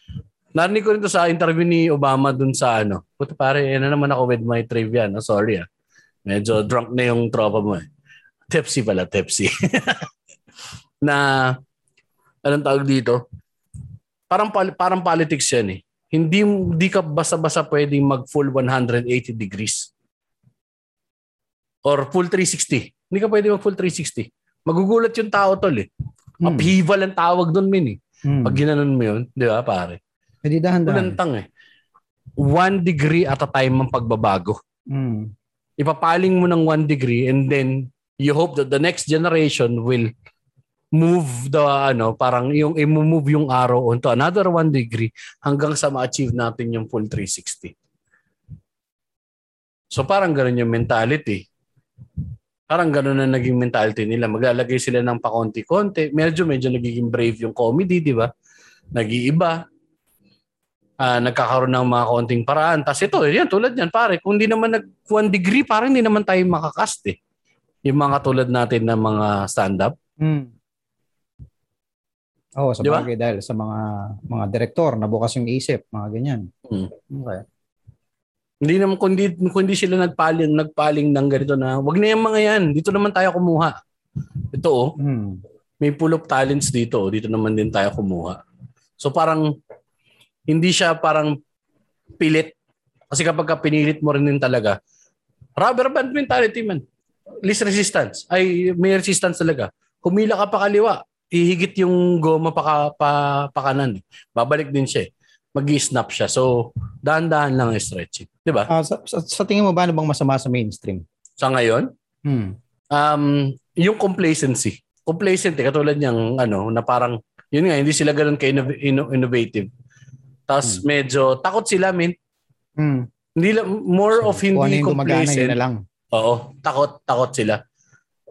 Narinig ko rin to sa interview ni Obama dun sa ano. Puto, pare, yan na naman ako with my trivia. No? Sorry ah. Medyo drunk na yung tropa mo eh. Tipsy pala, tipsy. Na, anong tawag dito? Parang parang politics yan eh. Hindi, hindi ka basa-basa pwedeng mag full one hundred eighty degrees. Or full three sixty. Hindi ka pwedeng mag full three sixty. Magugulat yung tao tol eh. Mm. Upheaval ang tawag doon min eh. Mm. Pag ginanon mo yun, di ba pare? Pwede dahan-dahan. Kulantang eh. One degree at a time ang pagbabago. Mm. Ipapaling mo ng one degree and then you hope that the next generation will move the ano parang yung i-move yung arrow onto another one degree hanggang sa ma-achieve natin yung full three sixty. So parang ganoon yung mentality. Parang ganoon na naging mentality nila. Maglalagay sila ng pakonti-konti. Medyo medyo nagiging brave yung comedy, di ba? Nag-iiba. Uh, nagkakaroon ng mga konting paraan. Tapos ito, yan, tulad yan, pare. Kung di naman nag one degree, parang hindi naman tayo makakast eh. Yung mga tulad natin na mga stand-up. Mm. Oo, oh, sa diba? Bagay dahil sa mga mga direktor na bukas yung isip, mga ganyan. Mm. Okay. Hindi naman kundi kundi sila nagpaling nagpaling ng ganito na, wag na yung mga yan, dito naman tayo kumuha. Ito oh. Mm. May pool of talents dito, oh. Dito naman din tayo kumuha. So parang hindi siya parang pilit kasi kapag ka pinilit mo rin din talaga. Rubber band mentality man. Least resistance. Ay may resistance talaga. Humila ka pa kaliwa. Ihigit yung goma pa, pa, pa kanan. Babalik din siya. Mag-snap siya. So, dahan-dahan lang stretching. Diba? Uh, sa, sa, sa tingin mo ba, ano bang masama sa mainstream? Sa ngayon? Hmm. Um, yung complacency. Complacent eh. Katulad niyang, ano, na parang, yun nga, hindi sila ganun ka-innovative. Tapos hmm. medyo, takot sila, min. Hmm. Hindi lang, more so, of hindi complacent. Na lang. Oo. Takot, takot sila.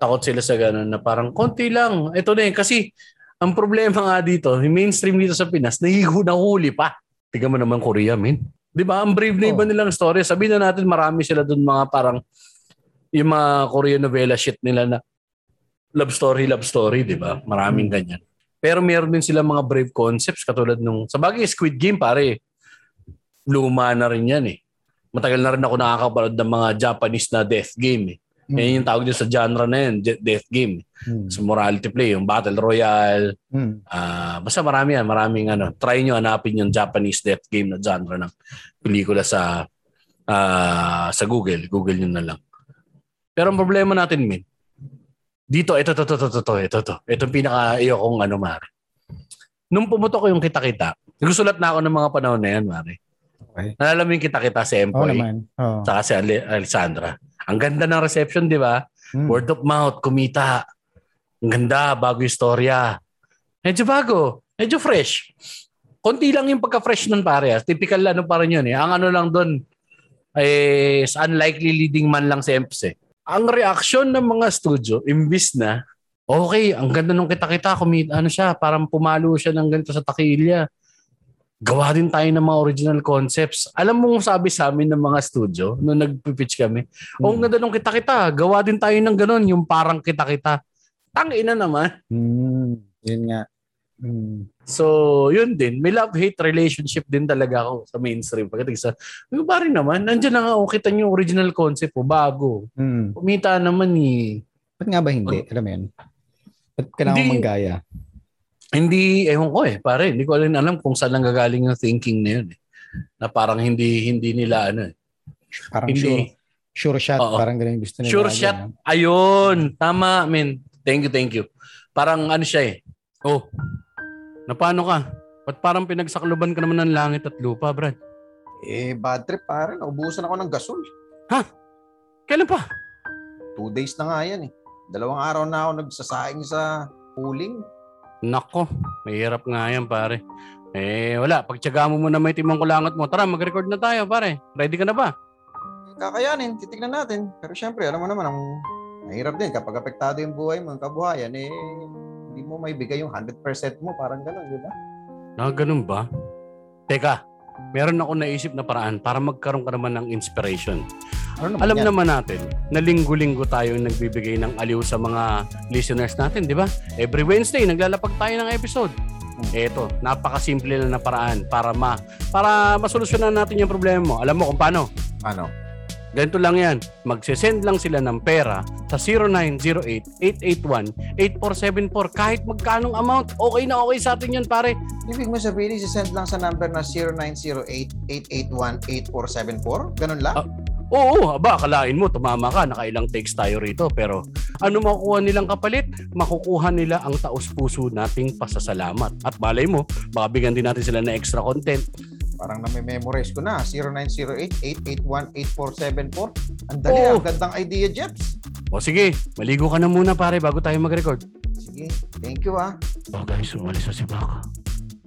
Takot sila sa ganun na parang konti lang. Ito na eh. Kasi ang problema nga dito, mainstream dito sa Pinas, nahihuli pa. Tignan mo naman Korea, min. Di ba? Ang brave na iba nilang story. Sabihin na natin marami sila dun mga parang yung mga Korean novela shit nila na love story, love story. Di ba? Maraming ganyan. Pero meron din sila mga brave concepts katulad nung sa bagay Squid Game, pare. Luma na rin yan eh. Matagal na rin ako nakakapanood ng mga Japanese na death game eh. Mm. Yan yung tawag nyo sa genre na yun, death game. Mm. So morality play, yung battle royale. Mm. Uh, basta marami yan, maraming ano. Try nyo hanapin yung Japanese death game na genre ng pelikula sa uh, sa Google. Google nyo na lang. Pero ang problema natin, min, dito, ito, ito, ito, ito, ito, ito, ito. Ito pinaka-iyo kong ano, Mari. Nung pumutok ko yung kita-kita, nagsusulat na ako ng mga panahon na yan, Mari. Okay. Nalala mo yung kita-kita si Empoy, oh, oh. Saka si Ale- Alessandra. Ang ganda ng reception, di ba? Mm. Word of mouth, kumita. Ang ganda, bago yung storya. Medyo bago. Medyo fresh. Konti lang yung pagka-fresh nun, pare. Typical ano pa rin yun. Eh. Ang ano lang dun is unlikely leading man lang si Emps. Eh. Ang reaction ng mga studio, imbis na, okay, ang ganda nung kita-kita, kumita, ano siya, parang pumalo siya ng ganito sa takilya. gawa din tayo ng mga original concepts. Alam mo sabi sa amin ng mga studio nung nagpipitch kami, hmm. oh, ganda nung kita-kita, gawa din tayo ng ganun, yung parang kita-kita. Tangina naman. Hmm, yun nga. Hmm. So, yun din. May love-hate relationship din talaga ako sa mainstream. Pagdating sa, yung pari naman, nandiyan na nga, oh, kita niyo yung original concept po, bago. Hmm. Pumita naman eh. Ba't nga ba hindi? Alam mo yun? Ba't kailangan manggaya? Hindi, ewan ko eh, pare. Hindi ko alam, alam kung saan lang gagaling yung thinking na yun eh. Na parang hindi hindi nila ano eh. Parang hindi, sure, sure shot. Oo. Parang ganun gusto nila. Sure shot. Na. Ayun. Tama, man. Thank you, thank you. Parang ano siya eh. Oh, napano ka? Ba't parang pinagsakluban ka naman ng langit at lupa, Brad? Eh, bad trip, pare. Naubusan ako ng gasol. Ha? Kailan pa? Two days na nga yan eh. Dalawang araw na ako nagsasaing sa pooling. Nako, mahirap nga yan, pare. Eh, wala. Pagtyaga mo muna may timang kulangot mo. Tara, mag-record na tayo, pare. Ready ka na ba? Kakayanin. Titignan natin. Pero syempre, alam mo naman, ang mahirap din. Kapag apektado yung buhay mo, ang kabuhayan, eh, hindi mo may bigay yung one hundred percent mo. Parang gano'n, di ba? Na, gano'n ba? Teka, meron ako naisip na paraan para magkaroon ka naman ng inspiration. Naman alam yan? Naman natin na linggo-linggo tayo nagbibigay ng aliw sa mga listeners natin, di ba? Every Wednesday, naglalapag tayo ng episode. Hmm. Eto, napakasimple na paraan para ma para masolusyonan natin yung problema mo. Alam mo kung paano? Ano? Ganito lang yan. Magsesend lang sila ng pera sa zero nine zero eight, eight eight one, eight four seven four. Kahit magkanong amount, okay na okay sa atin yun, pare. Ibig mo sabihin, sisend lang sa number na zero nine zero eight, eight eight one, eight four seven four? Ganun lang? Uh, Oo, aba, akalain mo, tumama ka, nakailang takes tayo rito. Pero ano makukuha nilang kapalit? Makukuha nila ang taos-puso nating pasasalamat. At balay mo, makabigyan din natin sila ng extra content. Parang nami-memorize ko na, zero nine zero eight, eight eight one, eight four seven four. Ang dali, ang gandang idea, Jeps. O sige, maligo ka na muna pare bago tayo mag-record. Sige, thank you ah. O guys, umalis na si Baka.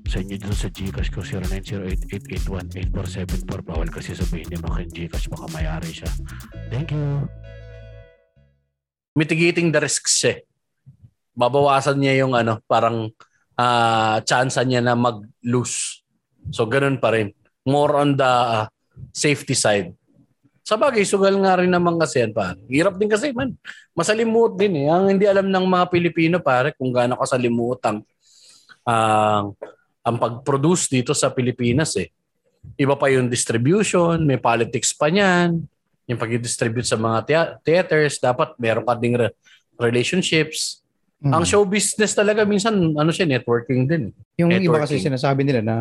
Sa inyo dito sa Gcash ko, zero nine zero eight, eight eight one, eight four seven four. Bawal kasi sabihin niyo makin Gcash, baka mayari siya. Thank you. Mitigating the risks eh. Babawasan niya yung ano, parang uh, chance niya na mag-lose. So, ganun pa rin. More on the uh, safety side. Sa bagay, sugal nga rin naman kasi yan, pare. Hirap din kasi, man. Masalimuot din eh. Ang hindi alam ng mga Pilipino, pare, kung gaano kasalimuot ang uh, ang pag-produce dito sa Pilipinas eh. Iba pa yung distribution, may politics pa niyan, yung pag-distribute sa mga thea- theaters, dapat meron ka ding re- relationships. Mm. Ang show business talaga, minsan, ano siya, networking din. Yung networking. Iba kasi sinasabi nila na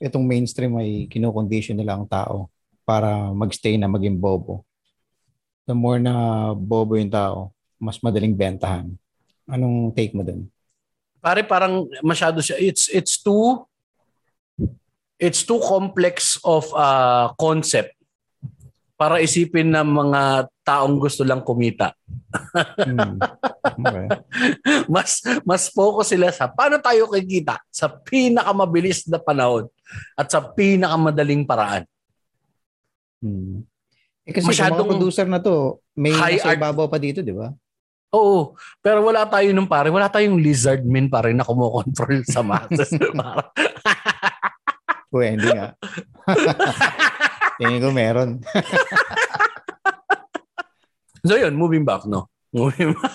itong mainstream ay kinocondition nila ang tao para magstay na maging bobo. The more na bobo yung tao, mas madaling bentahan. Anong take mo dun? Pare, parang masyado siya. It's it's too it's too complex of uh, concept para isipin ng mga taong gusto lang kumita. Hmm. Okay. mas mas focus sila sa paano tayo kikita sa pinakamabilis na panahon at sa pinakamadaling paraan. Hmm. Eh kasi masyadong mga producer na to, may nasa ibabaw pa dito, di ba? Oo, pero wala tayo nung pare, wala tayong lizard men pare na kumokontrol sa masses. Uy, hindi nga. Tingin ko meron. So yun, moving back, no? Moving back.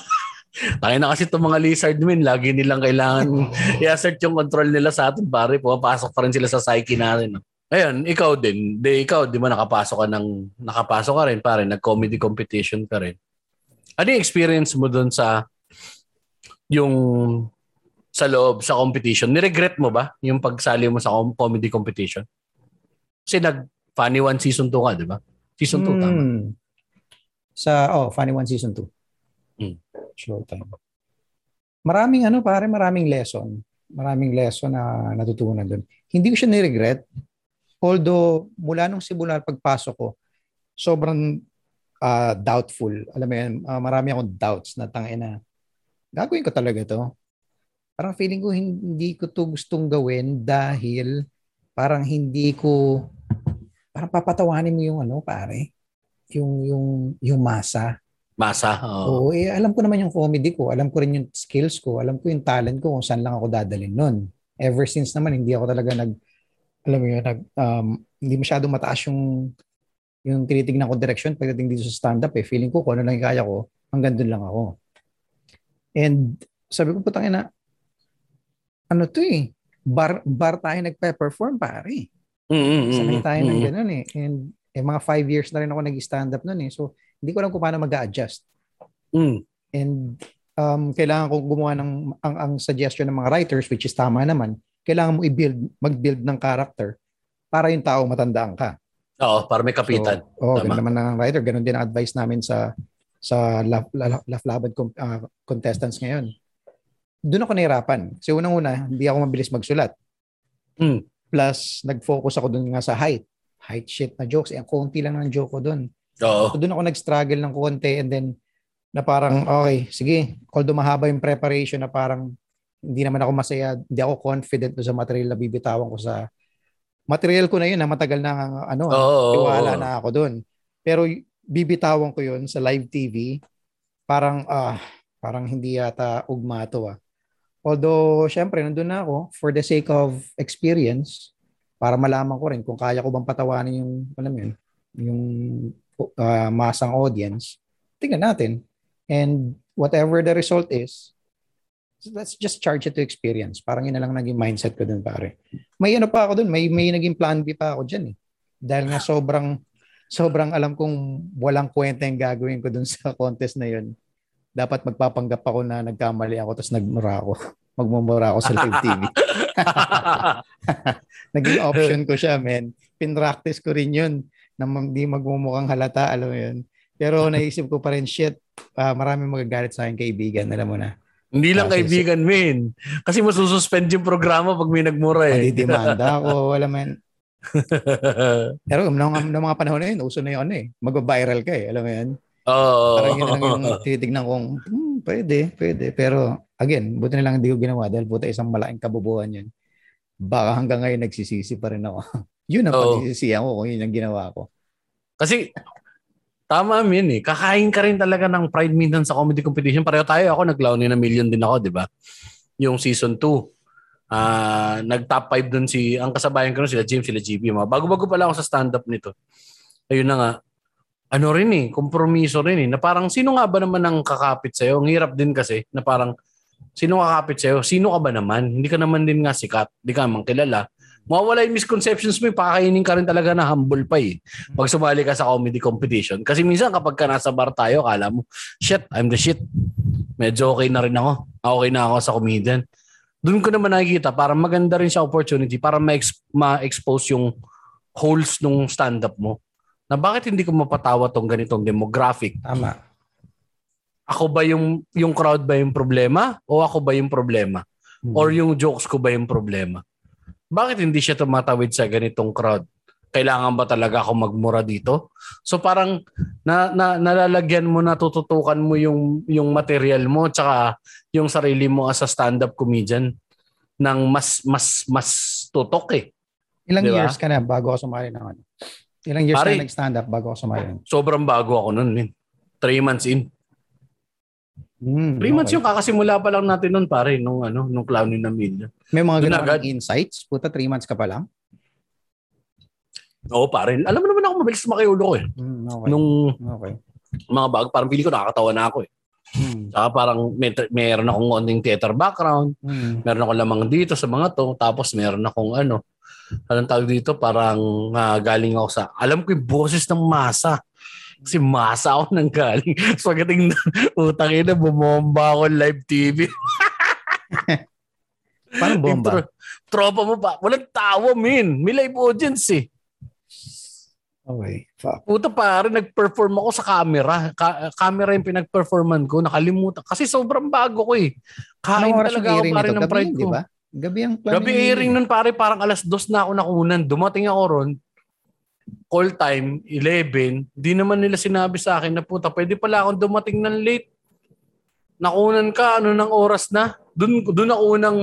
Tayo na kasi itong mga lizard men, lagi nilang kailangan i-assert yung control nila sa atin pare, pumapasok pa rin sila sa psyche natin. No? Ayun, ikaw din. De, ikaw, di ba nakapasok ka, ng, nakapasok ka rin pare, nag-comedy competition ka rin. Ano yung experience mo doon sa yung sa loob sa competition? Niregret mo ba yung pagsali mo sa comedy competition? Kasi nag Funny One Season two ka, di ba? Season two, hmm. Tama. Sa, oh, Funny One Season two. Hmm. Short time. Maraming ano, pare, maraming lesson. Maraming lesson na natutunan doon. Hindi ko siya niregret. Although, mula nung simula pagpasok ko, sobrang Uh, doubtful. Alam mo yan, uh, marami akong doubts na tangin na gagawin ko talaga to. Parang feeling ko hindi ko to gustong gawin dahil parang hindi ko, parang papatawanin mo yung ano pare, yung yung yung masa. Masa? Oo. Oo eh, alam ko naman yung comedy ko. Alam ko rin yung skills ko. Alam ko yung talent ko kung saan lang ako dadalhin nun. Ever since naman, hindi ako talaga nag alam mo yun, nag, um, hindi masyadong mataas yung yung tinitignan ko direction pagdating dito sa stand-up eh. Feeling ko kung ano lang kaya ko, hanggang doon lang ako. And sabi ko, putang ina, ano to eh, bar, bar tayo nagpe-perform pare. Mm-hmm. Sanay tayo mm-hmm. ng ganun eh. And eh, mga five years na rin ako nag-stand-up nun eh. So hindi ko alam kung paano mag-a-adjust. Mm. And um, kailangan kong gumawa ng ang, ang suggestion ng mga writers, which is tama naman. Kailangan mo i-build, mag-build ng character para yung tao matandaan ka. Oo, para may kapitan. So, oo, ganun naman ang writer. Ganun din ang advice namin sa sa Laf-laban uh, contestants ngayon. Doon ako nahirapan. Kasi unang-una, hindi ako mabilis magsulat. Mm. Plus, nag-focus ako doon nga sa height. Height shit na jokes. Eh, ang konti lang ng joke ko doon. Oo. So, doon ako nag-struggle ng konti and then na parang, okay, sige, although mahaba yung preparation na parang hindi naman ako masaya, hindi ako confident sa material na bibitawan ko sa material ko na yun na matagal na ano, oh, iwala oh, oh. na ako dun. Pero bibitawan ko yun sa live T V, parang, ah, parang hindi yata ugma to ah. Although, syempre, nandun na ako for the sake of experience para malaman ko rin kung kaya ko bang patawanin yung, alam yun, yung uh, masang audience. Tingnan natin. And whatever the result is, let's just charge it to experience. Parang yun na lang naging mindset ko dun, pare. May ano pa ako dun. May, may naging plan B pa ako dyan eh. Dahil nga sobrang, sobrang alam kong walang kwenta yung gagawin ko dun sa contest na yun. Dapat magpapanggap ako na nagkamali ako tapos nagmura ako. Magmumura ako sa live T V. Naging option ko siya, man. Pinractice ko rin yun na hindi magmumukhang halata, alam mo yun. Pero naisip ko pa rin, shit, uh, maraming magagalit sa akin kaibigan, alam mo na. Hindi lang uh, kaibigan, so, men. Kasi masususpend yung programa pag may nagmura eh. Madidimanda ako, alam mo yan. Pero noong, noong mga panahon na yun, uso na yun eh. Mag-viral ka eh, alam mo yan. Oh. Parang yun lang yung titignan kong, hmm, pwede, pwede. Pero again, buti na lang hindi ko ginawa dahil buta isang malaking kabubuhan yun. Baka hanggang ngayon nagsisisi pa rin ako. Yun ang oh. pagsisisihan ko kung yun ang ginawa ko. Kasi... Tama amin eh. Kakain ka rin talaga ng pride minsan sa comedy competition. Pareho tayo. Ako nag-Lawny na million din ako, di ba? Yung season two. Uh, nag-top five dun si... Ang kasabayan ko nun, sila James, sila G B. Bago-bago pala ako sa stand-up nito. Ayun na nga. Ano rin eh. Kompromiso rin eh. Na parang sino nga ba naman ang kakapit sa'yo? Ang hirap din kasi na parang sino kakapit sa'yo? Sino ka ba naman? Hindi ka naman din nga sikat. Hindi ka naman kilala. Mawawala yung misconceptions mo, pakakainin ka rin talaga na humble pa eh. Pag sumali ka sa comedy competition. Kasi minsan kapag ka nasa bar tayo, kala mo, shit, I'm the shit. Medyo okay na rin ako. Okay na ako sa comedian. Doon ko naman nakikita, parang maganda rin siya opportunity para ma-expose yung holes nung stand-up mo. Na bakit hindi ko mapatawa tong ganitong demographic? Tama. Ako ba yung, yung crowd ba yung problema? O ako ba yung problema? Hmm. Or yung jokes ko ba yung problema? Bakit hindi siya tumatawid sa ganitong crowd? Kailangan ba talaga ako magmura dito? So parang na, na, nalalagyan mo, natututukan mo yung, yung material mo tsaka yung sarili mo as a stand-up comedian ng mas mas mas tutok eh. Ilang diba? Years ka na bago ako sumali ng ano? Ilang years Pare, ka na nag-stand-up bago ako sumali? Sobrang bago ako nun. Eh. Three months in. Mm, Three okay. months yung kakasimula pa lang natin nun pare nung ano nung Clowny na Million. May mga ganun insights? Puta, three months ka pa lang? Oo pare. Alam mo naman ako mabilis makiulo ko eh. Mm, okay. Nung okay. mga bago, parang pili ko nakakatawa na ako eh. Mm. Saka parang may, meron akong onting theater background. Mm. Meron akong lamang dito sa mga to. Tapos meron akong ano. Anong tawag dito? Parang uh, galing ako sa... Alam ko yung boses ng masa. Kasi masa ako nang galing. So pagdating utangin na bumomba ako live T V. Parang bomba? Tro- tropa mo pa. Walang tawa, min. May live audience eh. Okay. Fuck. Puta pare, nag-perform ako sa camera. Ka- camera yung pinag-performan ko. Nakalimutan. Kasi sobrang bago ko eh. Kain no, talaga ako pare ng pride ko. Diba? Gabi ang Gabi airing nun pare. Parang alas dos na ako nakunan. Dumating ako ron. Call time, eleven. Di naman nila sinabi sa akin na puta, pwede pala akong dumating ng late. Nakunan ka, ano ng oras na? Doon doon ako unang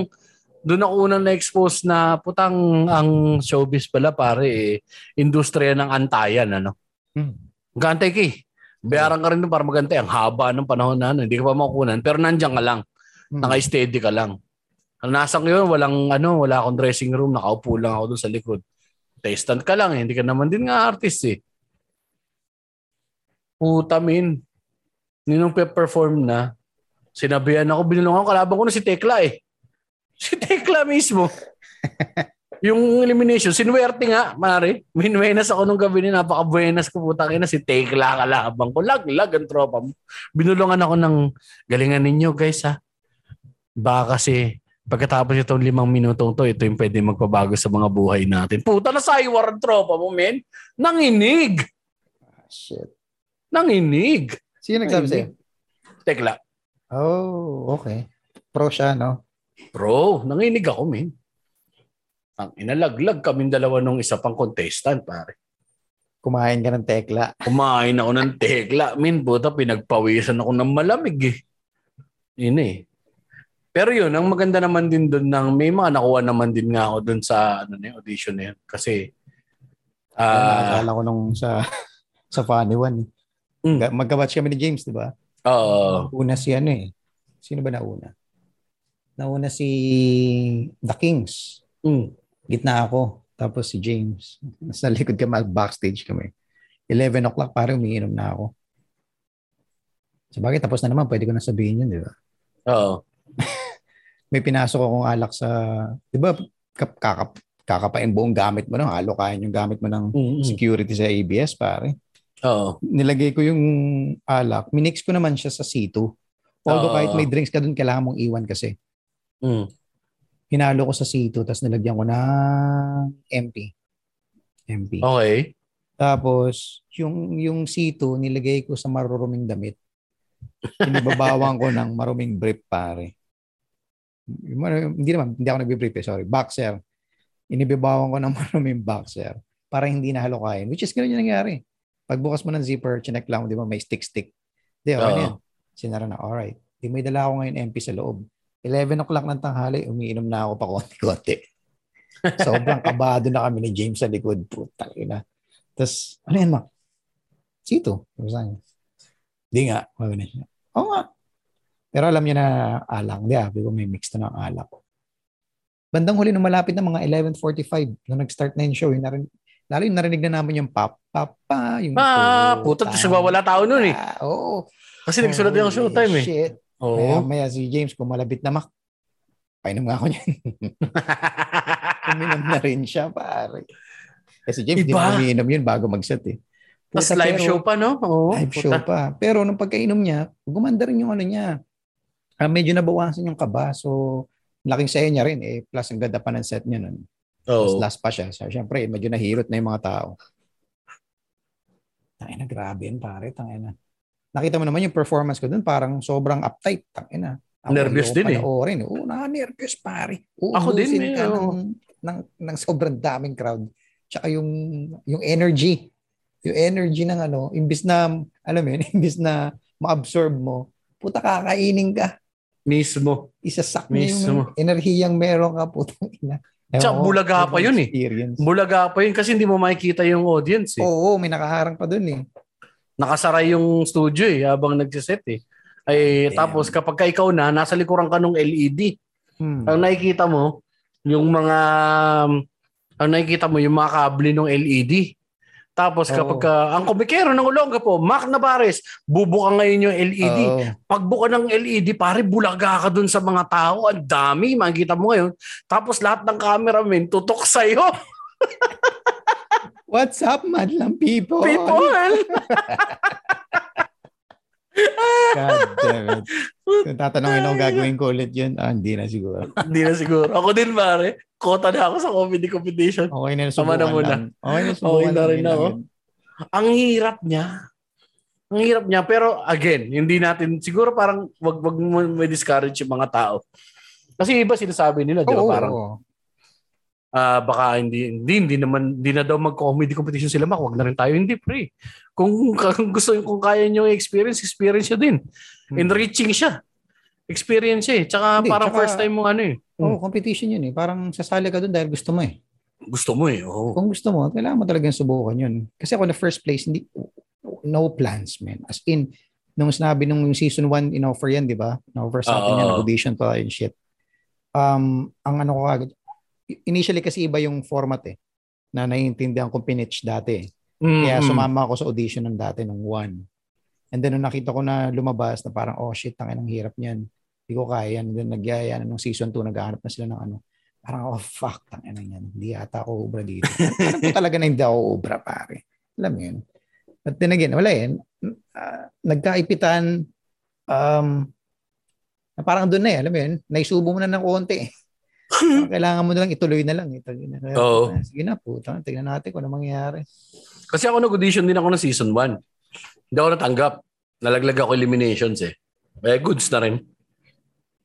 doon ako unang na-expose na putang ang showbiz pala pare eh, industriya ng antayan ano. Hmm. Gantay ka eh. Bayaran ka rin para magantay. Ang haba ng panahon na ano, hindi ka pa makukunan pero nandiyan ka lang. Hmm. Naka-steady ka lang. Nasa ngayon, walang ano, wala akong dressing room, nakaupo lang ako doon sa likod. contestant ka lang. Eh. Hindi ka naman din nga artist eh. Putamin. Ninong pe-perform na, sinabihan ako, binulungan ko, kalaban ko na si Tekla eh. Si Tekla mismo. Yung elimination, sinuwerte nga, mare. Minuwenas ako nung gabi niya, napaka-buenas ko, puta kayo na si Tekla, kalaban ko. Lag-lag ang tropa mo. Binulungan ako ng, galingan ninyo guys ha. Baka kasi, pagkatapos itong limang minutong to, ito yung pwede magpabago sa mga buhay natin. Puta na saywar ang tropa mo, men. Nanginig. Ah, shit. Nanginig. Sino nagsabi sa'yo? Tekla. Oh, okay. Pro siya, no? Pro. Nanginig ako, min. Ang inalaglag kaming dalawa nung isa pang contestant, pare. Kumain ka ng Tekla. Kumain ako ng Tekla. Min, puta, pinagpawisan ako ng malamig eh. Yun eh. Pero yun, ang maganda naman din doon ng may mga nakuha naman din nga ako doon sa ano, na, audition na yun. Kasi uh, alam ko nung sa sa Funny One. Mm. Magkabatch kami ni James, di ba? Oo. Uh, una si ano eh. Sino ba nauna? Nauna si The Kings. Mm. Gitna ako. Tapos si James. Nasa likod kami. Backstage kami. eleven o'clock para umiinom na ako. Sabagay, tapos na naman. Pwede ko na sabihin yun, di ba? Oo. May pinasok akong alak sa... Di ba? Kakap, kakapain buong gamit mo. No? Alokain yung gamit mo ng mm-hmm. security sa A B S, pare. Oh. Nilagay ko yung alak. Minix ko naman siya sa C two. Although oh. kahit may drinks ka dun, kailangan mong iwan kasi. Mm. Hinalo ko sa C two, tapos nilagyan ko ng M P. M P. Okay. Tapos, yung, yung C two, nilagay ko sa maruruming damit. Inibabawang ko ng maruming brief, pare. Hindi naman, hindi ako nagbibrief eh, sorry. Boxer. Inibabawang ko ng maruming boxer para hindi nahalokain. Which is ganun yung nangyari. Pagbukas mo ng zipper, chinek lang, di ba, may stick-stick. Di, okay na yan. Sinara na, alright. Di, may dala ako ngayon M P sa loob. eleven o'clock ng tanghali, umiinom na ako pa konti-konti. Sobrang kabado na kami ni James sa likod. Puta, ina. Tapos, ano yan, Mac? Sito. Di nga. Oo nga. Pero alam niya na alak. Di, habi ko may mix na ng alak. Bandang huli, nung malapit na mga eleven forty-five, nung nag-start na yung show, yun na rin, lalo yung narinig na namin yung pop, pop, pa, yung ah, puta, tapos nagwawala tao nun eh. Ah, oo. Kasi nagsulat yung showtime eh. Shit. Oo. Maya, maya si James, kumalabit na, Mac, painom nga ako niyan. Uminom na rin siya, pare. Eh si James, iba. Di mo umiinom yun bago mag-set eh. Tapos live pero, show pa, no? Oo, live puta. Show pa. Pero nung pagkainom niya, gumanda rin yung ano niya. Ah, medyo nabawasan yung kaba, so laking saya niya rin eh. Plus, ang ganda pa ng set niya nun. Oh. Last pa siya. So, siyempre, medyo nahirot na yung mga tao. Tangina, grabe yun, pare. Tangina. Nakita mo naman yung performance ko dun. Parang sobrang uptight. Tangina. Nervous din eh. Oo, na-nervous, pare. Oo, ako din eh. Ng, ng, ng sobrang daming crowd. Tsaka yung, yung energy. Yung energy ng ano, imbis na, alam mo yun, imbis na ma-absorb mo, puta kakainin ka. Mismo. Isasak mo yung enerhiyang meron ka, putang ina. Tsaka bulaga pa yun eh. Bulaga pa yun kasi hindi mo makikita yung audience eh. Oo, may nakaharang pa dun eh. Nakasaray yung studio eh habang nagsiset eh. Ay, tapos kapag ka ikaw na, nasa likuran ka ng L E D. Hmm. Ang nakikita mo, yung mga, ang nakikita mo yung mga kable ng L E D. Tapos kapag ka, oh. ang kumikero ng Olonga po, Macna Bares, bubuka ngayon yung L E D. Oh. Pagbuka ng L E D, pare, bulaga ka dun sa mga tao. Ang dami, makikita mo ngayon. Tapos lahat ng cameraman tutok sa'yo. What's up, madlang people? People! God damn it. Kung tatanungin ako, gagawin ko ulit yun, ah, hindi na siguro. Hindi na siguro. Ako din, pare. Kota na ako sa comedy competition. Okay na, subukan na muna. Okay na, subukan okay na rin na ako. Ang hirap niya. Ang hirap niya. Pero again, hindi natin, siguro parang wag, wag may discourage yung mga tao. Kasi iba sinasabi nila, di ba? Oo, parang, oo. Uh, baka hindi, hindi, hindi naman, hindi na daw mag-comedy competition sila, Mac, wag na rin tayo. Hindi, pre. Kung, kung gusto yung, kung kaya nyo experience, experience siya din. Enriching siya. Experience siya eh. Tsaka hindi, parang tsaka, first time mo ano eh. Oo, oh, competition yun eh. Parang sasali ka doon dahil gusto mo eh. Gusto mo eh, oo. Oh. Kung gusto mo, kailangan mo talagang subukan yun. Kasi ako na first place, hindi, no plans, man. As in, nung sinabi nung season one, in-offer yan, di ba? In-offer sa atin uh, yan, audition pa and shit. Um, ang ano ko agad, initially kasi iba yung format eh. na naiintindihan kong pinitch dati. Mm-hmm. Kaya sumama ako sa audition ng dati ng one. And then nung nakita ko na lumabas na parang, oh shit, tangin ang hirap niyan. Hindi ko kaya yan. Then nagyaya na nung season two, naghahanap na sila ng ano. Parang, oh fuck, tangin na yan. Hindi ata ako ubra dito. Alam ko talaga na hindi ako ubra, pare. Alam mo yun. At then again, wala yan. Uh, nagkaipitan, um, na parang doon na eh, alam mo yun, naisubo mo na ng konti eh. Kailangan mo na lang, ituloy na lang. Ituloy na lang. Oh. Sige na, puta. Tignan natin kung ano mangyayari. Kasi ako nag-audition din ako ng season one. Hindi ako natanggap. Nalaglag ako eliminations eh. May goods na rin.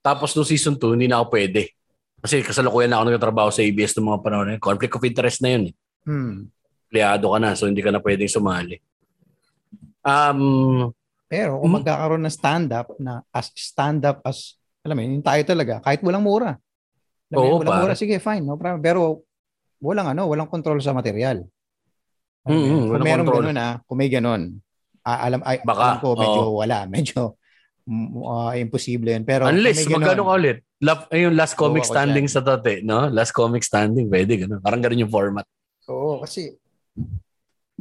Tapos no season two, hindi na ako pwede. Kasi kasalukuyan na ako nagtatrabaho sa A B S ng mga panahon. Eh. Conflict of interest na yun eh. Hmm. Pliyado ka na, so hindi ka na pwedeng sumali. Um, Pero kung magkakaroon ng stand-up na as stand-up as, alam mo yun, tayo talaga, kahit walang mura. Alam oo, yun, walang para. mura, sige, fine. No problem. Pero walang ano, walang control sa material. Um, mm-hmm, kung meron ganun ah, kung may ganun, ah, alam, ay, Baka, alam ko, medyo oh. wala, medyo uh, imposible yun. Pero unless, magkano ka ulit? La, ayun, last comic oo, standing sa tate, no? Last comic standing, pwede, ganun. Parang ganun yung format. Oo, kasi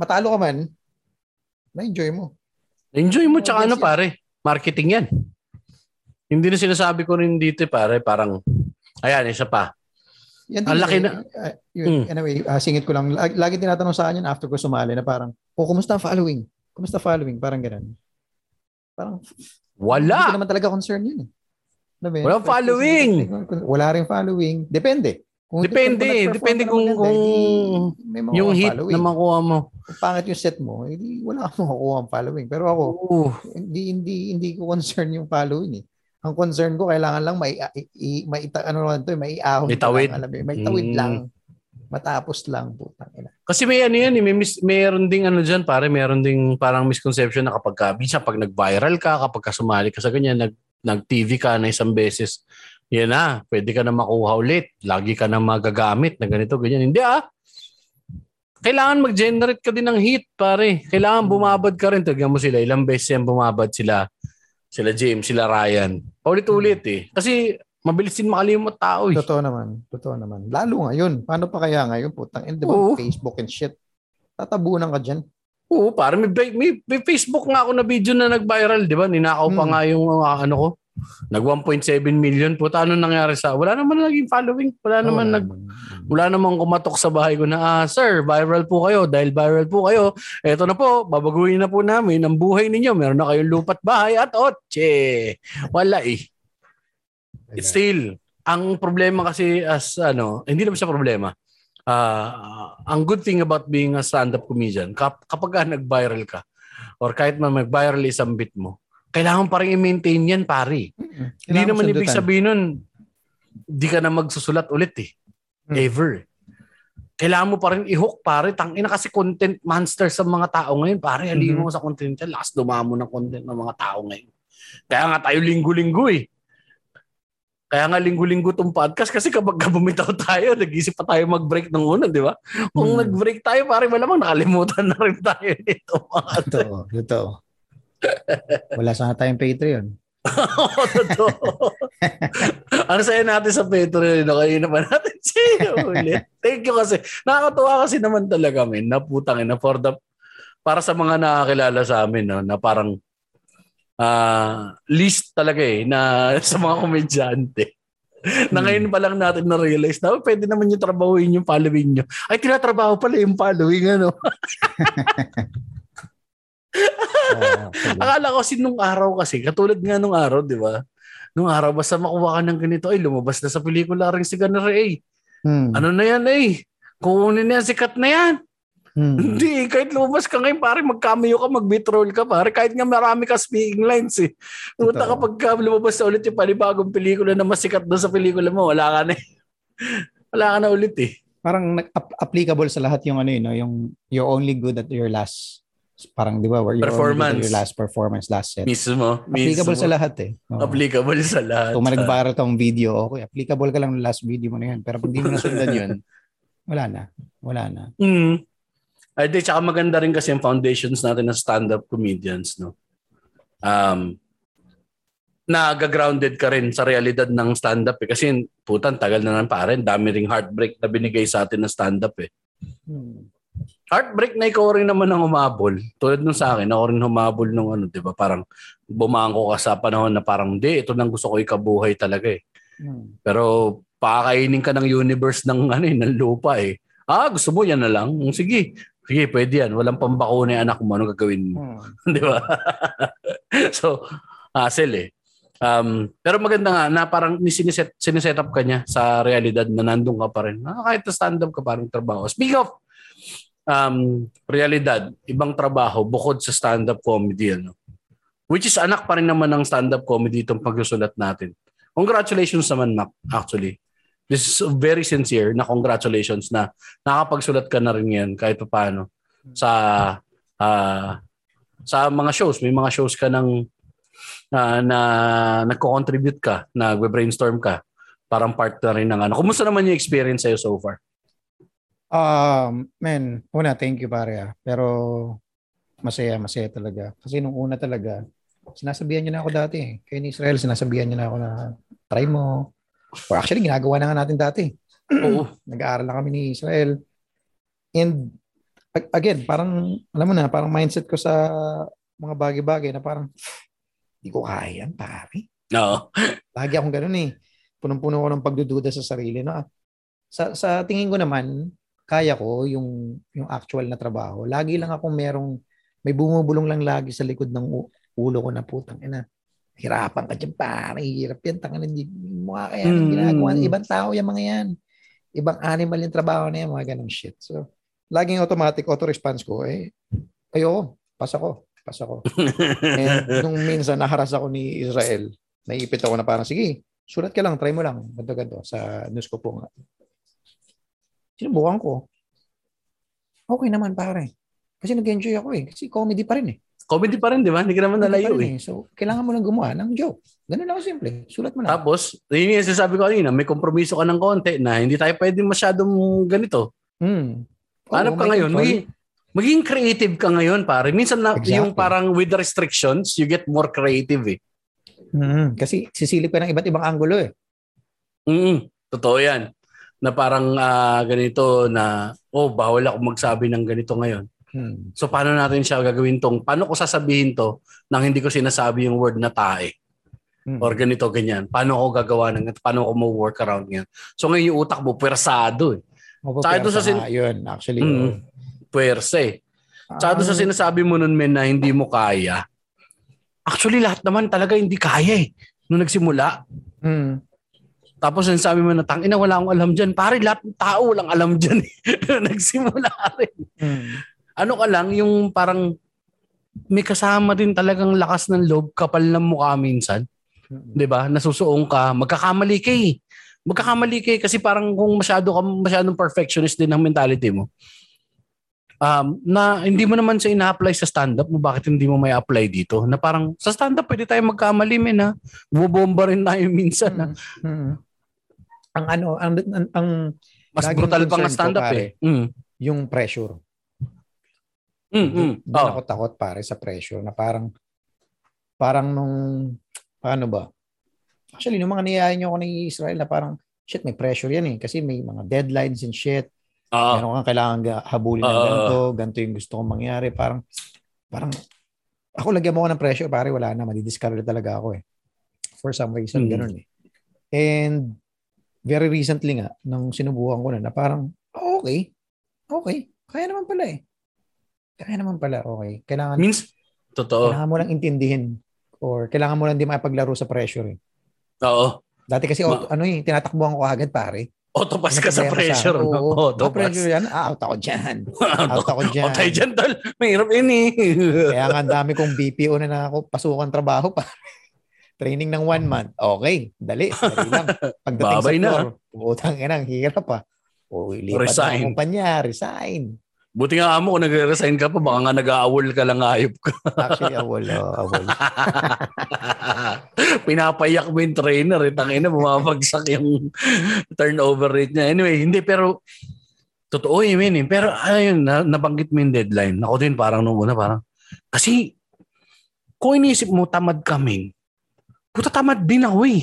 matalo ka man, na-enjoy mo. Na-enjoy mo, tsaka ano pare, marketing yan. Hindi na sinasabi ko rin dito pare, parang, ayan, isa pa. Yan ang laki na. Uh, yun, mm. Anyway, uh, singit ko lang. L- lagi tinatanong sa akin yun after ko sumali na parang, oh, kumusta following? Kumusta following? Parang ganun. Parang, wala. Hindi naman talaga concern yun. Nabi, wala pwede, following. Wala rin following. Depende. Kung depende. Depende kung, kung, kung yung, yung hit following na makuha mo. Kung pangit yung set mo, hindi, wala akong makukuha ang following. Pero ako, ooh, hindi hindi hindi ko concern yung following eh. Ang concern ko, kailangan lang may, may, may ano lang ito, may ahon. May tawid. Lang, may tawid mm. lang. Matapos lang. Putang ina. Kasi may ano yan, may mis, mayroon ding ano dyan, pare, mayroon ding parang misconception na kapag ka, bisa, pag nag-viral ka, kapag ka sumali ka sa ganyan, nag, nag-T V ka na isang beses, yan na, pwede ka na makuha ulit. Lagi ka na magagamit na ganito, ganyan. Hindi ah. Kailangan mag-generate ka din ng hit, pare. Kailangan bumabad ka rin. Tignan mo sila, ilang beses yan bumabad sila. Sila James, sila Ryan. Paulit-ulit eh. Kasi mabilis din makalimot tao eh. Totoo naman. Totoo naman. Lalo ngayon. Paano pa kaya ngayon? Putang ina, di ba? Facebook and shit. Tatabunan ka dyan. Oo, parang may, may, may Facebook nga ako na video na nag-viral, di ba? Ninakaw hmm. pa nga yung uh, ano ko. Nag one point seven million. Puta, ano nangyari sa... Wala naman naging following. Wala naman oh, nag... Wala naman kumatok sa bahay ko na, ah, sir, viral po kayo. Dahil viral po kayo, eto na po, babaguhin na po namin ang buhay ninyo. Meron na kayong lupat bahay at otse. Wala eh. It's still, ang problema kasi as ano, hindi naman siya problema. Uh, ang good thing about being a stand-up comedian, kap- kapag nag-viral ka, or kahit man mag-viral isang bit mo, kailangan pa rin i-maintain yan, pare. Mm-hmm. Hindi naman sundutan. Ibig sabihin nun, di ka na magsusulat ulit eh. Hmm. Ever. Kailangan mo pa rin i-hook, pare. Tangina kasi content monster sa mga tao ngayon, pare. Halin mo mm-hmm. sa content yan. Lakas dumamo ng content ng mga tao ngayon. Kaya nga tayo linggo-linggo eh. Kaya nga linggo-linggo itong podcast kasi kapag bumitaw tayo, nag-isip pa tayo mag-break ng una, di ba? Kung hmm. nag-break tayo, pare, malamang nakalimutan na rin tayo nito. Totoo, totoo. Wala sana tayong Patreon. Oo, totoo. Ang saya natin sa Patreon, nakainap pa natin siya ulit. Thank you kasi. Nakakatuwa kasi naman talaga, men. Naputang ina for the, para sa mga nakakilala sa amin, no, na parang uh, list talaga eh, na sa mga komedyante. Na ngayon pa lang natin na-realize na oh, pwede naman yung trabahuin yung following nyo. Ay, tinatrabaho pala yung following, ano? uh, Akala ko kasi nung araw kasi katulad nga nung araw, di ba? Nung araw basta makuha ka ng ganito, ay lumabas na sa pelikula rin si Ganare eh. hmm. Ano na yan eh, kukunin na yan, sikat na yan. hmm. Hindi, kahit lumabas ka ngayon pare, mag-cameo ka, mag-bitrol ka pare, kahit nga marami ka speaking lines eh. Punta kapag ka lumabas na ulit yung panibagong pelikula na masikat doon sa pelikula mo, wala ka na eh. Wala ka na ulit eh. Parang applicable sa lahat yung ano yun, no? Yung you're only good at your last, parang di ba performance, your last performance, last set mismo, applicable mismo sa lahat eh. Oh, applicable sa lahat. Kung nag-viral kang video, okay, applicable ka lang ng last video mo na yan, pero pag di mo nasundan yun, wala na wala na mm. Ay di, tsaka maganda rin kasi yung foundations natin ng stand-up comedians, no? Um, naga-grounded ka rin sa realidad ng stand-up eh, kasi putan tagal na lang pa rin, dami ring heartbreak na binigay sa atin ng stand-up eh. Hmm. Heartbreak na ikaw rin naman ang humabol. Tulad nung sa akin, ako rin humabol nung ano, di ba? Parang bumangko ka sa panahon na parang, di, ito nang gusto ko ikabuhay talaga eh. Hmm. Pero pakakainin ka ng universe ng, ano, eh, ng lupa eh. Ah, gusto mo yan na lang? Sige. Sige, pwede yan. Walang pambakuna yung anak mo. Anong gagawin mo? Hmm. Di ba? So, hassle eh. Um, pero maganda nga na parang siniset, siniset up ka niya sa realidad na nandun ka pa rin. Ah, kahit na stand-up ka parang trabaho. Speak of um, realidad, ibang trabaho bukod sa stand-up comedy. Ano? Which is anak pa rin naman ng stand-up comedy itong pagsusulat natin. Congratulations naman, Mac, actually. This is very sincere na congratulations na nakapagsulat ka na rin yan kahit pa paano. Sa, uh, sa mga shows. May mga shows ka ng na, na nagko-contribute ka, nagbe-brainstorm ka, parang part na rin ng ano. Kumusta naman yung experience sa'yo so far? Um, man, una, thank you pare. Pero masaya, masaya talaga. Kasi nung una talaga, sinasabihan niyo na ako dati. Eh. Kaya ni Israel, sinasabihan niyo na ako na try mo. Or actually, ginagawa na nga natin dati. Oo. Nag-aaral na kami ni Israel. And again, parang, alam mo na, parang mindset ko sa mga bagay-bagay na parang, di ko kaya yan, pare. No. Lagi akong ganun eh. Punong-puno ko ng pagdududa sa sarili. No? Sa, sa tingin ko naman, kaya ko yung, yung actual na trabaho. Lagi lang akong merong, may bumubulong lang lagi sa likod ng ulo ko na putang ina. Hirapan ka dyan, pare. Hirap yan. Tangan, hindi mo kaya yung ginagawa. Ibang tao yung mga yan. Ibang animal yung trabaho na yan. Mga ganun shit. So, laging automatic auto-response ko eh. Ayoko. Pasa ko. Pas ako. And nung minsan naharas ako ni Israel, naipit ako na parang, sige, sulat ka lang, try mo lang. Ganto-ganto sa news ko po nga. Sinubukan ko. Okay naman pare. Kasi nag-enjoy ako eh. Kasi comedy pa rin eh. Comedy pa rin, di ba? Hindi ka naman nalayo eh. eh. So, kailangan mo lang gumawa ng joke. Ganun lang simple. Sulat mo lang. Tapos, yun yung sasabi ko kanina, may kompromiso ka ng konti na hindi tayo pwede masyadong ganito. Hmm. Oh, Hanap ka ngayon, may... Maging creative ka ngayon, pare. Minsan na, exactly. Yung parang with the restrictions, you get more creative eh. Mm-hmm. Kasi sisilip ka ng iba't ibang angulo eh. Mm-hmm. Totoo yan. Na parang uh, ganito na, oh, bawal ako magsabi ng ganito ngayon. Hmm. So paano natin siya gagawin tong, paano ko sasabihin to nang hindi ko sinasabi yung word na tae? Hmm. Or ganito, ganyan. Paano ko gagawa ng, paano ko mag-work around yan? So ngayon yung utak mo, pwersado eh. Pwersado sa sin- yun, actually. Mm-hmm. Oh. Pwersa. Tsaka doon sa sinasabi mo nun, men, na hindi mo kaya. Actually, lahat naman talaga hindi kaya eh. Nung nagsimula. Mm. Tapos sinasabi mo na, tangina, wala akong alam dyan. Pare, lahat ng tao walang alam dyan eh. Nagsimula rin. Mm. Ano ka lang, yung parang may kasama din talagang lakas ng loob, kapal ng mukha minsan. Mm. Diba? Nasusuong ka. Magkakamali ka eh. Magkakamali ka eh. Kasi parang kung masyado ka, masyadong perfectionist din ang mentality mo. Um, na hindi mo naman siya ina-apply sa stand-up mo, bakit hindi mo may apply dito? Na parang sa stand-up pwede tayo magkamali, men, ha? Bubomba rin tayo minsan, ha? Mm-hmm. Ang ano, ang, ang, ang mas brutal pang stand-up ko, pare, eh. Mm. Yung pressure. Mm-hmm. Doon oh. Ako takot, pare, sa pressure na parang parang nung paano ba? Actually, nung mga niyayain niyo ako ni Israel na parang shit, may pressure yan eh. Kasi may mga deadlines and shit. Uh, Meron kang kailangan habulin ng uh, ganito, ganito yung gusto kong mangyari. Parang, parang, ako lagyan mo ko ng pressure, pare, wala na, madidiscover talaga ako eh. For some reason, mm. Ganun eh. And, very recently nga, nung sinubukan ko na, na parang, oh, okay, okay, kaya naman pala eh. Kaya naman pala, okay. Kailangan, means, totoo. Kailangan mo lang intindihin or kailangan mo lang di makapaglaro sa pressure eh. Oo. Dati kasi, Ma- ano eh, tinatakbuhan ko agad, pare. Autopass ka sa pressure. Oo, no? Autopass. Pressure yan. Ah, out ako dyan. Out ako dyan. Out tayo dyan, tol. Mahirap yun eh. Kaya nga, ang dami kong B P O na na ako. Pasukan trabaho pa. Training ng one month. Okay. Dali. Dali lang. Pagdating sa floor, putang ina, ang hirap pa. O, ilipat na ang kumpanya. Resign. Buti nga mo, kung nag-resign ka pa, baka nga nag-aawol ka lang, ayop ka. Actually, awol. Oh, awol. Pinapayak mo yung trainer. Eh. Tangina, bumabagsak yung turnover rate niya. Anyway, hindi, pero totoo yun, eh, man. Pero ayun, nabanggit mo yung deadline. Ako din, parang nung una, parang, kasi, kung iniisip mo, tamad ka, man. Puta, tamad din ako eh.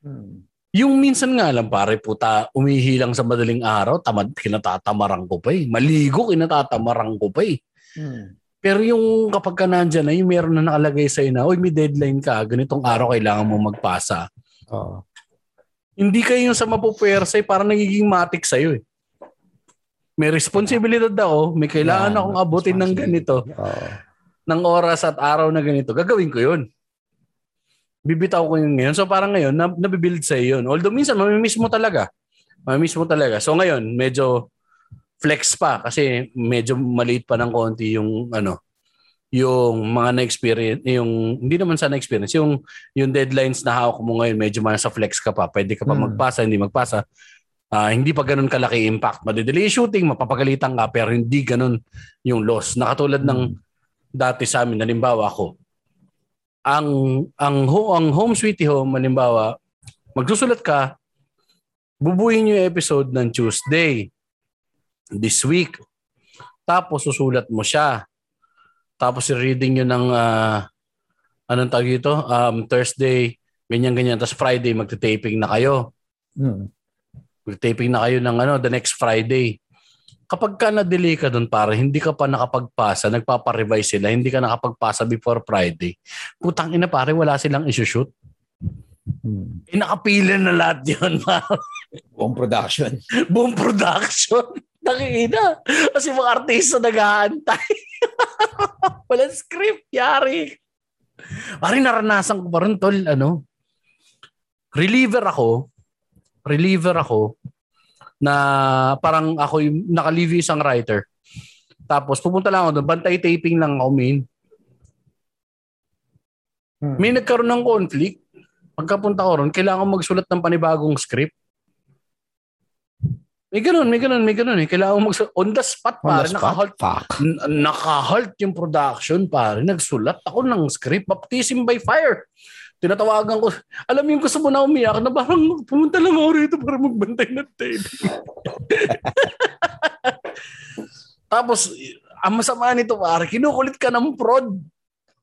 Hmm. Yung minsan nga lang, pare, puta, umihilang sa madaling araw, tamad, kinatatamarang ko pa eh. Maligo, kinatatamarang ko pa eh. Hmm. Pero yung kapag ka nandyan na, yung meron na nakalagay sa'yo na, oy, may deadline ka, ganitong araw kailangan mo magpasa. Oo. Oh. Hindi kayo yung sa mapupersa eh, parang nagiging matik sa'yo eh. May responsibilidad ako, may kailangan yeah, akong abutin ng ganito, oh. ng oras at araw na ganito, gagawin ko yun. Bibitaw ko yun ngayon. So parang ngayon, nab- nabibuild sa'yo yun. Although minsan, mamimiss mo talaga. Mamimiss mo talaga. So ngayon, medyo flex pa kasi medyo maliit pa ng konti yung ano, yung mga na-experience, yung hindi naman sana experience, yung yung deadlines na hawak mo ngayon, medyo man sa flex ka pa. Pwede ka pa hmm. magpasa, hindi magpasa. Uh, hindi pa ganun kalaki impact. Madidelay shooting, mapapagalitan ka, pero hindi ganun yung loss. Nakatulad hmm. ng dati sa amin, halimbawa ako, ang ang ang home sweetie home, halimbawa magsusulat ka, bubuuin yung episode ng Tuesday this week, tapos susulat mo siya, tapos i-reading yun ng uh, anong tawag ito, um, Thursday ganyan ganyan, tapos Friday magte-taping na kayo, hmm. magte-taping na kayo ng ano the next Friday. Kapag ka na-delay ka doon, para hindi ka pa nakapagpasa, nagpapa-revise sila, hindi ka nakapagpasa before Friday, putang ina pare, wala silang isushoot. Hmm. Eh, nakapilan na lahat yun. Buong production. Buong production. Nakikita. Kasi mga artista nag-aantay. Walang script, yari. Pari, naranasan ko pa rin, tol, ano, reliever ako, reliever ako, na parang ako yung nakalive isang writer. Tapos pupunta lang ako doon, bantay-taping lang ako, main. Hmm. May nagkaroon ng conflict. Pagkapunta ko ron, kailangan magsulat ng panibagong script. May ganun, may ganun, may ganun eh. Kailangan magsulat. On the spot, pare. Naka-halt. N- naka-halt yung production, pare. Nagsulat ako ng script. Baptism by fire. Tinatawagan ko. Alam mo yung gusto mo na umiyak na parang pumunta lang ako rito para magbantay ng tape. Tapos, ang masama nito, pare, kinukulit ka ng prod.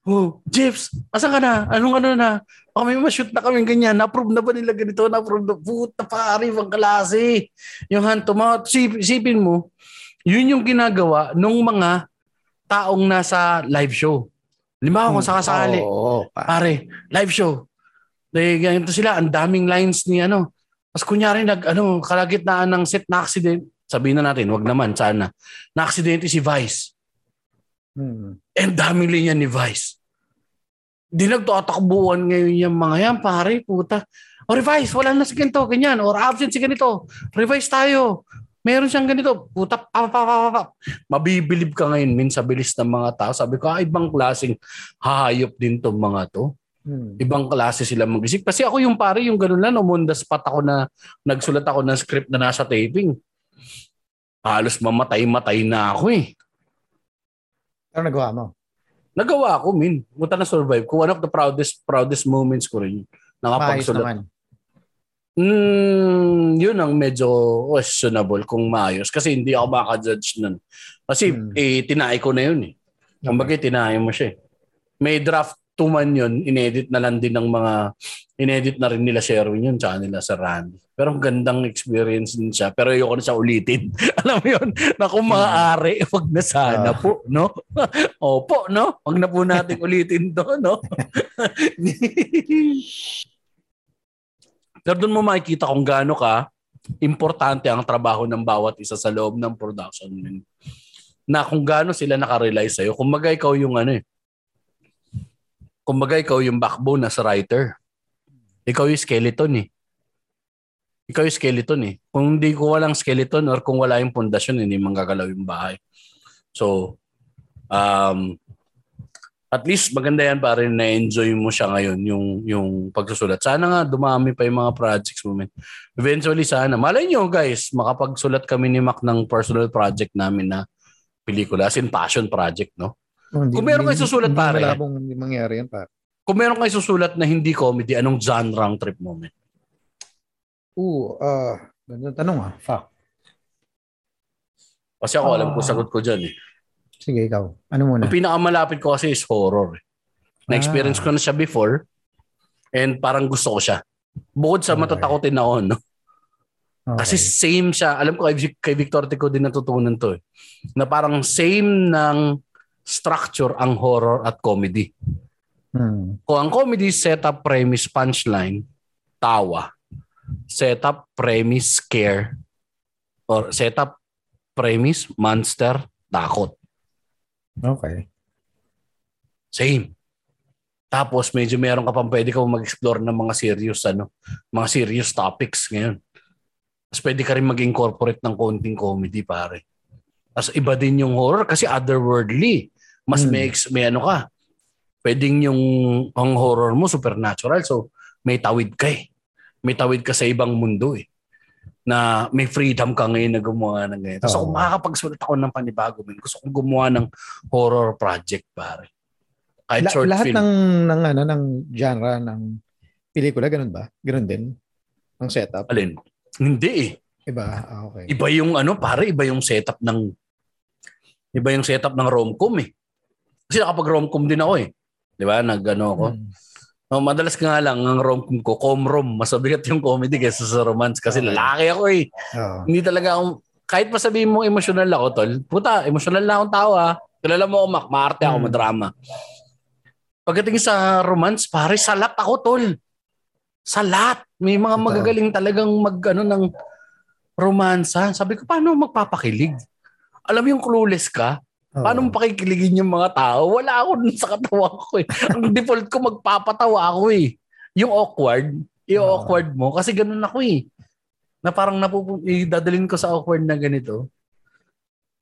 Oh, Jeps, asan ka na? Anong ano na? Baka may mashoot na kami ganyan. Na-approve na ba nila ganito? Na-approve na. Puta, pare, ibang klase. Yung hand to mouth. Isipin mo, yun yung ginagawa ng mga taong nasa live show. Limbawa kung sakasali. Oh, pare, live show. Dahil ganito sila, ang daming lines ni ano. Tapos kunyari, nag, ano, kalagitnaan ng set na accident. Sabihin na natin, wag naman, sana. Na-accidente si Vice. Hmm. And daming linya ni Vice. Di nagtatakbuhan ngayon yung mga yan, pare, puta. O Vice, wala na si ganito, ganyan. Or absent si ganito. Revise tayo. Meron siyang ganito, puta, pap, pap, pap, pap. Mabibilib ka ngayon, min, sa bilis ng mga tao. Sabi ko, ah, ibang klaseng hahayop din itong mga to. Hmm. Ibang klase sila mag-isip. Kasi ako yung pare, yung ganun lang, umundas pat ako na, nagsulat ako ng script na nasa taping. Halos mamatay-matay na ako eh. Ano nagawa mo? Nagawa ko, min. Puta, na survive ko. One of the proudest proudest moments ko rin. Nakapagsulat. Maayos naman. Mm, yun ang medyo questionable kung maayos kasi hindi ako makajudge nun. Kasi hmm. eh, tinay ko na yun eh. Kumbaga, okay. tinay mo siya eh. May draft two man yun, inedit na lang din ng mga, inedit na rin nila Sherwin yun, tsaka nila sa Randy. Pero ang gandang experience din siya. Pero ayoko na siya ulitin. Alam mo yun, na kung maaari, wag na sana uh. po, no? Opo, no? Wag na po natin ulitin to, no? Pero doon mo makikita kung gaano ka importante ang trabaho ng bawat isa sa loob ng production. Na kung gaano sila nakarely sa'yo. Kumbaga ikaw yung ano eh. Kumbaga ikaw yung backbone as writer. Ikaw yung skeleton eh. Ikaw yung skeleton eh. Kung hindi ko walang skeleton or kung wala yung pundasyon, hindi manggagalaw yung bahay. So, um, at least maganda yan pa rin, na-enjoy mo siya ngayon yung yung pagsusulat. Sana nga dumami pa yung mga projects mo, man. Eventually sana. Malay nyo guys, makapagsulat kami ni Mac ng personal project namin na pelikula. As in passion project, no? Oh, hindi, Kung meron kayo susulat pa rin. Hindi mangyari yan pa. Kung meron kayo susulat na hindi comedy, anong genre ang trip mo, man? Oo, uh, ganda tanong ha. Fuck. Kasi ako uh, alam ko, sagot ko dyan eh. Sige, ikaw. Ano muna? Ang pinakamalapit ko kasi is horror. Na-experience ah. ko na siya before and parang gusto ko siya. Bukod sa matatakotin na on. No? Okay. Kasi same siya. Alam ko kay Victor Tico din natutunan to eh. Na parang same ng structure ang horror at comedy. Hmm. Kung ang comedy, setup, premise, punchline, tawa. Setup, premise, scare. Or setup, premise, monster, takot. Okay. Same. Tapos medyo meron ka pang pwede ka mag-explore ng mga serious ano, mga serious topics ngayon. Tapos pwede ka rin mag-incorporate ng konting comedy, pare. Tapos iba din yung horror kasi otherworldly. Mas hmm. may, may ano ka. Pwedeng yung ang horror mo supernatural. So may tawid ka eh. May tawid ka sa ibang mundo eh. Na may freedom ka ngayon na gumawa ng ganyan. Tapos oh. kung makakapagsulat ako ng panibago, man, gusto kong gumawa ng horror project, pare. Kahit La- short lahat film. Ng, ng, ano, ng genre ng pelikula, ganun ba? Ganun din? Ang setup? Alin? Hindi eh. Iba? Ah, okay. Iba yung ano, pare, iba yung setup ng iba yung setup ng rom-com eh. Kasi nakapag rom-com din ako eh. Di ba? Nag-ano ako. Hmm. No, madalas nga lang ang rom-com ko, com-rom. Mas mabigat yung comedy kaysa sa romance kasi okay. lalaki ako eh. Oh. Hindi talaga akong, kahit pa sabihin mo emotional ako, tol, puta, emotional na akong tao ah. Kilala mo ako, maarte ako, hmm. madrama. Pagdating sa romance, pare, salat ako, tol. Salat. May mga magagaling talagang mag, ano, ng romansa. Sabi ko, paano magpapakilig? Alam mo yung clueless ka? Paano mo pakikiligin yung mga tao? Wala ako dun sa katawa ko eh. Ang default ko, magpapatawa ako eh. Yung awkward, yung oh. awkward mo. Kasi ganun ako eh. Na parang napupun- idadalin ko sa awkward na ganito.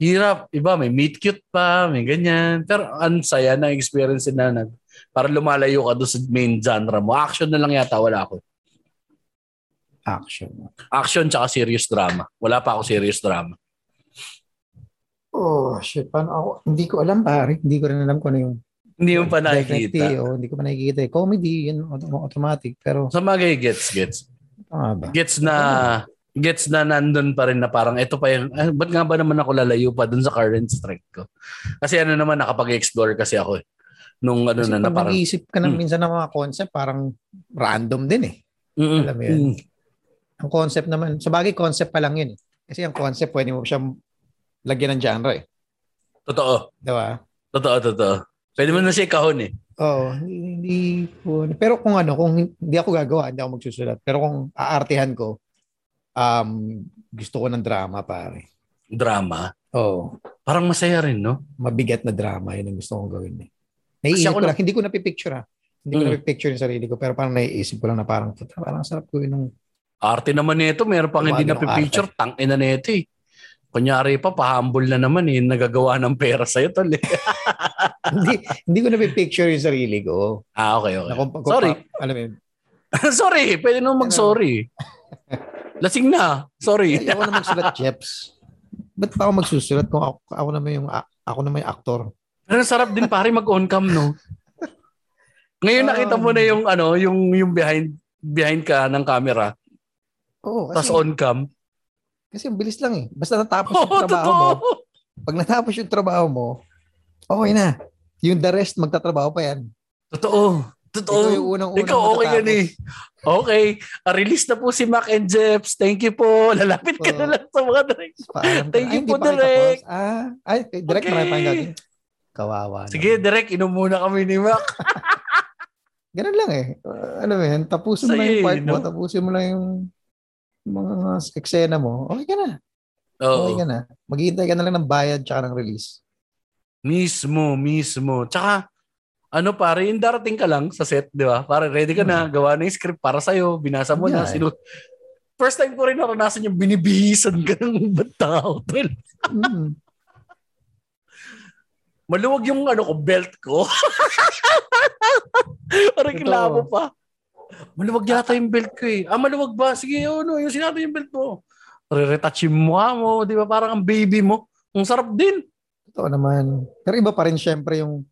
Hirap. Iba, may meet cute pa, may ganyan. Pero ansaya na experience na nag para lumalayo ka doon sa main genre mo. Action na lang yata, wala ako. Action. Action tsaka serious drama. Wala pa ako serious drama. Oh, shit. Paano ako? Hindi ko alam, pare. Hindi ko rin alam kung ano yung... Hindi mo pa nakikita. Oh, hindi ko pa nakikita. Comedy, yun, automatic. Pero... Sa bagay, gets, gets. Ah, ba? Gets na... Gets na nandun pa rin na parang ito pa yung... Eh, ba't nga ba naman ako lalayo pa dun sa current strike ko? Kasi ano naman, nakapag-explore kasi ako eh. Nung ano kasi na na parang... Kasi pag nag-iisip ka ng mm. minsan ng mga concept, parang random din eh. Mm-mm. Alam mo yun. Mm. Ang concept naman, sa bagay concept pa lang yun eh. Kasi ang concept, pwede mo siyang lagyan ng genre eh. Totoo. Diba? Totoo, totoo. Pwede mo na siya ikahon eh. Oo. Oh, hindi po. Pero kung ano, kung hindi ako gagawa, hindi ako magsusulat. Pero kung aartihan ko, um, gusto ko ng drama, pare. Drama? Oo. Oh. Parang masaya rin, no? Mabigat na drama, yun ang gusto kong gawin eh. Naiisip ko lang, na... hindi ko napipicture ha. Hindi mm. ko napipicture yung sarili ko, pero parang naiisip ko lang na parang, parang sarap ko yun. Arte naman nito, meron pang hindi napipicture, tangin na nito eh. Kunyari pa, pahambol na naman eh, nagagawa ng pera sa'yo, tol eh. hindi, hindi ko napipicture yung sarili ko. Ah, okay, okay. Nakumpa, kumpa, sorry. Alam mo yun. Sorry, pwede nung mag-sorry. Lasing na, sorry. Ay, ako na magsulat, Jeps. Ba't pa ako magsusulat kung ako, ako naman yung ako naman yung actor? Pero sarap din pare mag-on cam, no? Ngayon um, nakita mo na yung ano, yung yung behind behind ka ng camera. Oo, oh, kasi tas on cam. Kasi ang bilis lang eh. Basta natapos oh, yung trabaho totoo. Mo. Pag natapos yung trabaho mo, okay na. Yung the rest magtatrabaho pa yan. Totoo. Totoo. Ito yung unang-unang ikaw okay yan eh. Okay. Release na po si Mac and Jeps. Thank you po. Lalapit ka na lang sa mga direct. Thank you ay, po, Direk. Ah, ay, Direk okay. Maraming panggaling. Kawawa. Sige, Direk, inom muna kami ni Mac. Ganun lang eh. Uh, alam mo yan, tapusin so, mo lang yung part mo, no? Tapusin mo lang yung mga eksena mo. Okay ka na. Oo. Okay ka na. Maghihintay ka na lang ng bayad tsaka ng release. Mismo, mismo. Tsaka, ano pare, yung darating ka lang sa set, di ba? Pare, ready ka na. Gawa na yung script para sa'yo. Binasa mo yeah, na. Sinut- First time ko rin naranasan yung binibihisan ka ng batao. Hmm. Maluwag yung ano ko, belt ko. Reklamo pa. Maluwag yata yung belt ko eh. Ah, maluwag ba? Sige, ano, yung sinabi yung belt mo. Re-retouch yung mukha mo, di ba? Parang ang baby mo. Ang sarap din. Totoo naman. Pero iba pa rin syempre yung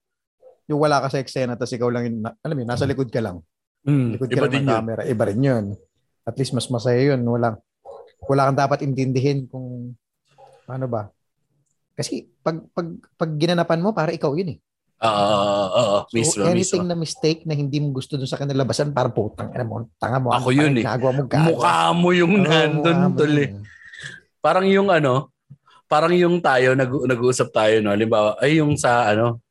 yung wala ka sa eksena tapos ikaw lang yung, alam mo, nasa likod ka lang. Mm, likod ka lang ng camera. Iba rin yun. At least mas masaya yun. Walang, wala kang dapat intindihin kung ano ba. Kasi pag pag pag ginanapan mo para ikaw yun eh. Uh, uh, mismo, so anything mismo. Na mistake na hindi mo gusto dun sa kanilabasan, parang putang ina mo, tanga mo. Ako yun eh. Mo mukha mo yung oh, nandun tol eh. Parang yung ano, parang yung tayo, nag, nag-uusap tayo, no? Halimbawa, ay yung sa ano,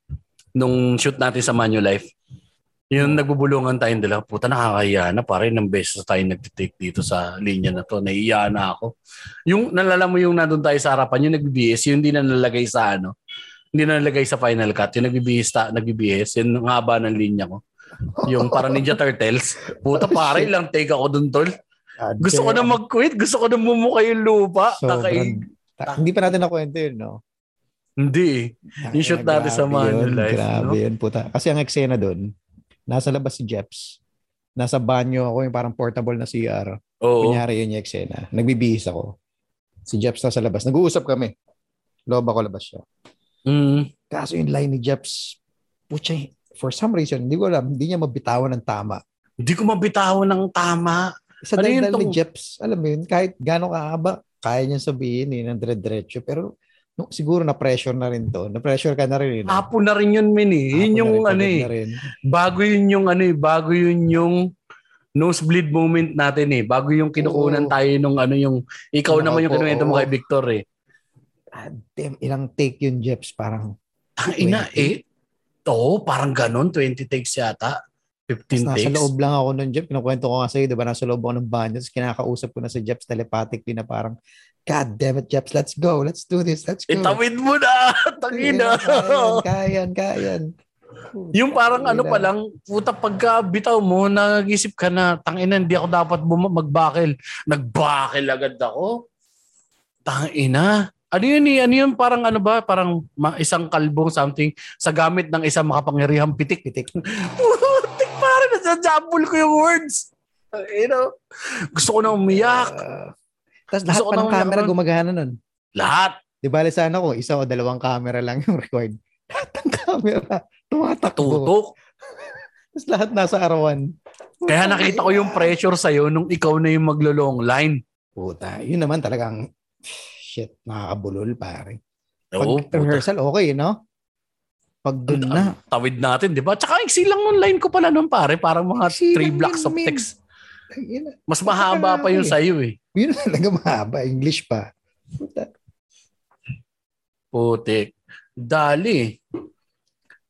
nung shoot natin sa Manulife, yung nagbubulungan tayong dalawa, puta nakakahiya na, parang ng beses tayong nag-take dito sa linya na to, naiiya na ako. Yung, nalala mo yung nandun tayo sa harapan, yung nag-B S, yung hindi na nalagay sa ano, hindi na nalagay sa final cut. Yung nag-B S, yun ang haba ng linya ko. Yung para Ninja Turtles. Puta, pare, lang take ako dun, tol. Gusto ko na mag-quit. Gusto ko na mumuka yung lupa. So, Takai... ta- hindi pa natin nakwento yun, no? Hindi. Yung shoot natin sa Manulife. Grabe no? Yun, puta. Kasi ang eksena dun, nasa labas si Jeps. Nasa banyo ako, yung parang portable na C R. Oo. Kunyari yun yung eksena. Nagbibihis ako. Si Jeps nasa labas. Nag-uusap kami. Loob ako, labas siya. Mm. Kaso yung line ni Jeps, puchay, for some reason, hindi ko alam, hindi niya mabitawan ng tama. Hindi ko mabitawan ng tama. Sa ano dahil ni Jeps, alam mo yun, kahit gano'ng kaaba, kaya niya sabihin yun ang dire-diretso. Pero no, siguro na-pressure na rin to. Na-pressure ka na rin. Hapo na rin yun, min eh. Yun yung ano eh. Bago yun yung ano eh. Bago yun yung nosebleed moment natin eh. Bago yung kinukunan tayo nung ano yung, ikaw oh, naman yung kinuwento mo kay Victor eh. Ah, damn, ilang take yung Jeps parang ang ina eh to parang ganun twenty takes yata fifteen nasa takes nasa loob lang ako nun Jeps kinukwento ko nga sa'yo diba nasa loob ako ng banyo tapos kinakausap ko na sa Jeps telepathically na parang God damn it Jeps let's go let's do this let's go itawid mo na tangina kayan kayan yung parang ano pa lang puta pagka bitaw mo nag-isip ka na tangina hindi ako dapat magbakil nagbakil agad ako tangina. Ano yun eh? Ano yun? Parang ano ba? Parang isang kalbong something sa gamit ng isang makapangyarihang pitik. Pitik. Putik parang nasadjabol ko yung words. You know? Gusto ko na umiyak. Uh, Tapos lahat pa ng camera gumagana nun. Lahat. Di ba sana ko, isa o dalawang camera lang yung record. Lahat ng camera. Tumatakbo. Tutok. Tapos lahat nasa arawan. Kaya nakita ko yung pressure sa'yo nung ikaw na yung maglo-long line. Puta. Yun naman talagang... shit, nakakabulol pare. Oh, pag rehearsal, okay, no? Pag dun na. Tawid natin, di ba? Tsaka yung silang online ko pala nun pare, parang mga three blocks of text. Mas mahaba pa yun sa'yo eh. Yun talaga mahaba, English pa. Puta. Putik. Dali.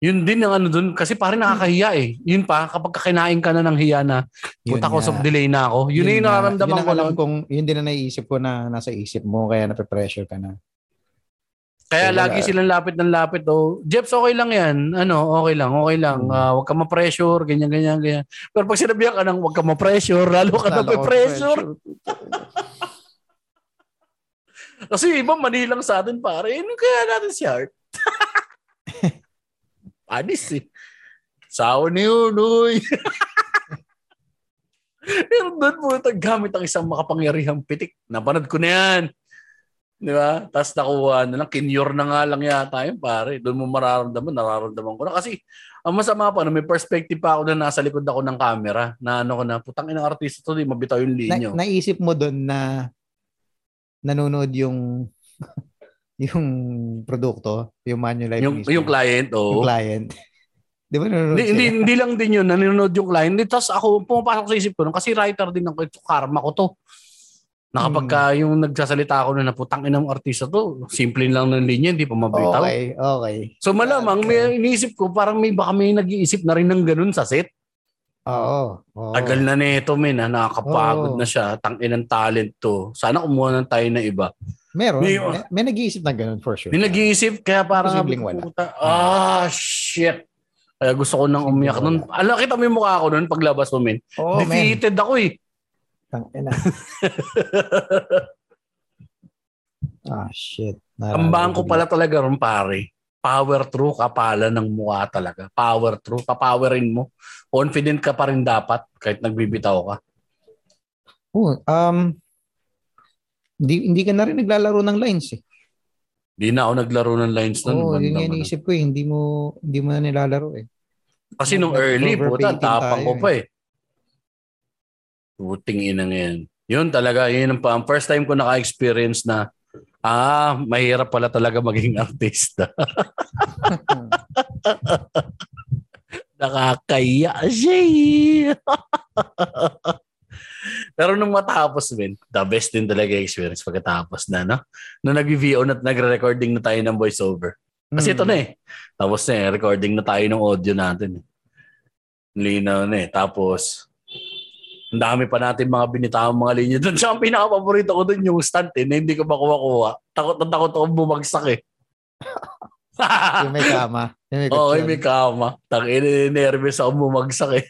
Yun din ang ano dun, kasi pare nakakahiya eh. Yun pa, kapag kinain ka na ng hiya na, puta ko sa delay na ako. Yun, yun na yung nararamdaman ko lang. Kung, yun din na naiisip ko na nasa isip mo, kaya nape-pressure ka na. Kaya so, lagi silang lapit ng lapit. Oh, Jeps, okay lang yan. Ano, okay lang, okay lang. Uh, huwag ka ma-pressure, ganyan, ganyan, ganyan. Pero pag sinabihan ka ng huwag ka ma-pressure, lalo ka na ma-pressure. Kasi iba manilang sa atin pare, ano kaya natin si Art? Anis eh. Sao niyo, noy. Pero doon po gamit ang isang makapangyarihang pitik. Napanood ko na yan. Di ba? Tapos nakuha na lang. Kinyor na nga lang yata yun, pare. Doon mo mararamdaman. Nararamdaman ko na. Kasi ang masama pa, may perspective pa ako na nasa likod ako ng camera. Na ano ko na, putang inang artista to, di mabitaw yung linyo. Na, naisip mo doon na nanonood yung... yung produkto, yung Manulife yung, yung client, oh. Yung client. Di ba nanonood siya? Hindi, hindi lang din yun, nanonood yung client. Tapos ako, pumapasok sa isip ko nun, kasi writer din ako, ito, karma ko to. Nakapagka hmm. yung nagsasalita ako nun, naputang inang artista to, simple lang ng linya, hindi pa mabitaw. Okay, okay. So malamang, okay. May iniisip ko, parang may baka may nag-iisip na rin ng ganun sa set. Oo. Oh, oh. Tagal na nito, men, ha? Nakakapagod oh. na siya. Tangin ng talent to. Sana kumuha na tayo na iba. Meron. May, may, may nag-iisip na ganun for sure. May nag-iisip, kaya parang... puta. Ah, shit. Kaya gusto ko nang umiyak nun. Alam, kita mo yung mukha ko nun paglabas mo, men. Oh, defeated man. Ako eh. Tangin na. Ah, shit. Tambahan ko pala talaga ron, pare. Power through, kapala ng mukha talaga. Power through, papowerin mo. Confident ka pa rin dapat kahit nagbibitaw ka. Oh, um, hindi, hindi ka na rin naglalaro ng lines eh. Hindi na ako naglaro ng lines nun. Oo, oh, yun yung inisip ko eh. Hindi mo, hindi mo na nilalaro eh. Kasi nung early, puta, tapang ko eh. pa eh. Puting inang yan. Yun talaga, yun ang first time ko naka-experience na ah, mahirap pala talaga maging artista. Nakakaya siya. Pero nung matapos, man, the best din talaga experience pagkatapos na, no? Nung nag-V O na nagre-recording na tayo ng voiceover. Kasi mm. ito na eh. Tapos na eh, recording na tayo ng audio natin. Linaw na eh. Tapos, ang dami pa natin mga binitang mga linya doon. Siya ang pinaka-paborito ko doon yung stunt eh, na hindi ko makuha-kuha. Takot na takot akong bumagsak eh. Yung may kama. Oo, oh, yung may kama. Takin-nervous akong bumagsak eh.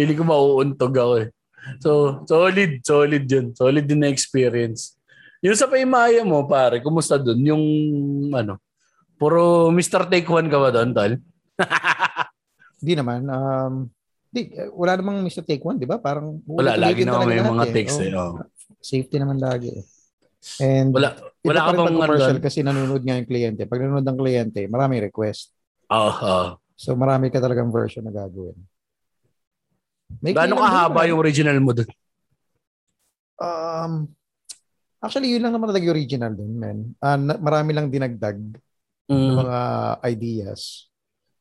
Hindi ko mauuntog ako eh. So, solid. Solid yun. Solid din na experience. Yung sa Paimaya mo, pare, kumusta doon? Yung, ano, puro Mister Take One ka ba doon, tal? Hindi naman. Um, di, wala namang Mister Take One, di ba? Parang, wala, lagi naman may mga takes eh. eh. Oh, safety naman lagi eh. And, wala, wala ka bang commercial man, kasi nanonood nga yung kliyente. Pag nanonood ang kliyente, maraming request. Oo. Uh-huh. So, marami ka talagang version na gagawin. Gano'ng kahaba yung original mo doon? Um... Actually, yun lang naman talaga yung original din, man. Uh, marami lang dinagdag mm. ng mga ideas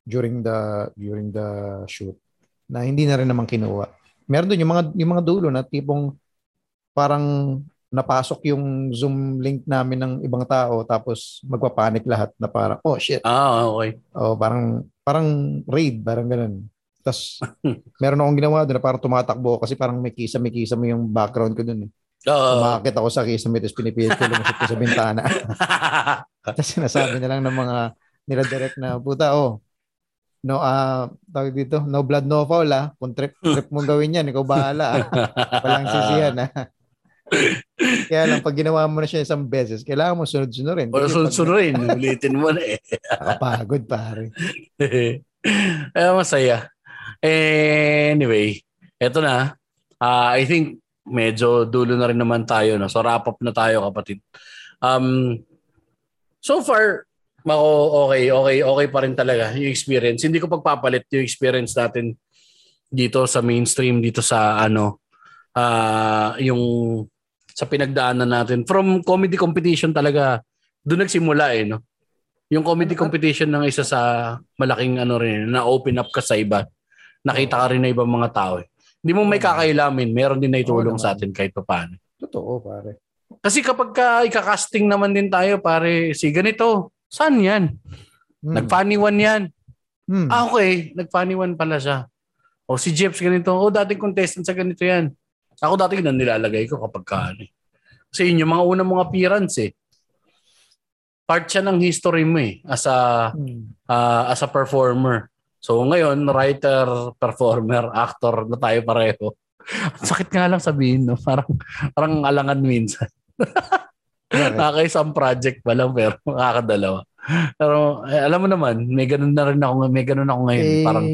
during the during the shoot na hindi na rin naman kinuha. Meron doon yung mga yung mga dulo na tipong parang napasok yung Zoom link namin ng ibang tao tapos magpapanik lahat na parang, oh shit. Ah, okay. Oh, parang parang raid, parang ganun. Tapos meron akong ginawa doon na parang tumatakbo kasi parang may kisa may kisa mo yung background ko doon eh. Umakakit ako sa kisame, tapos pinipilit ko lumusot ko sa bintana. Tapos sinasabi na lang ng mga nila-direct na, puta, oh, no, ah, uh, tawag dito, no blood, no foul, ah. Kung trip, trip mong gawin yan, ikaw bahala, ah. Walang sisihan, ah. Kaya lang, pag ginawa mo na siya isang beses, kailangan mo sunod-sunod rin. O sunod-sunod rin, ulitin mo na eh. Kapagod, pare. Ay, masaya. Anyway, eto na. Uh, I think, medyo dulo na rin naman tayo. No? So, wrap up na tayo, kapatid. Um, so far, okay, okay, okay pa rin talaga yung experience. Hindi ko pagpapalit yung experience natin dito sa mainstream, dito sa ano, uh, yung sa pinagdaanan natin. From comedy competition talaga, doon nagsimula eh. No? Yung comedy competition ng isa sa malaking ano rin, na-open up ka sa iba. Nakita ka rin na ibang mga tao eh. Hindi mo may kakailamin, meron din na itulong oh, sa atin kahit pa paano. Totoo, pare. Kasi kapag ka, ikakasting naman din tayo, pare, si ganito, saan yan? Hmm. Nag-funny one yan. Hmm. Ah, okay. Nag-funny one pala siya. O si Jeps ganito, o dating contestant sa ganito yan. Ako dating na nilalagay ko kapag ka. Eh. Kasi yun yung mga unang mga appearance eh. Part siya ng history mo eh, as a, hmm. uh, as a performer. So ngayon, writer, performer, actor na tayo pareho. Sakit nga lang sabihin, no? Parang, parang alangan minsan. Okay. Nakaisang project pa lang, pero nakakadalawa. Pero eh, alam mo naman, may ganun na rin ako, may ganun ako ngayon. Eh, parang,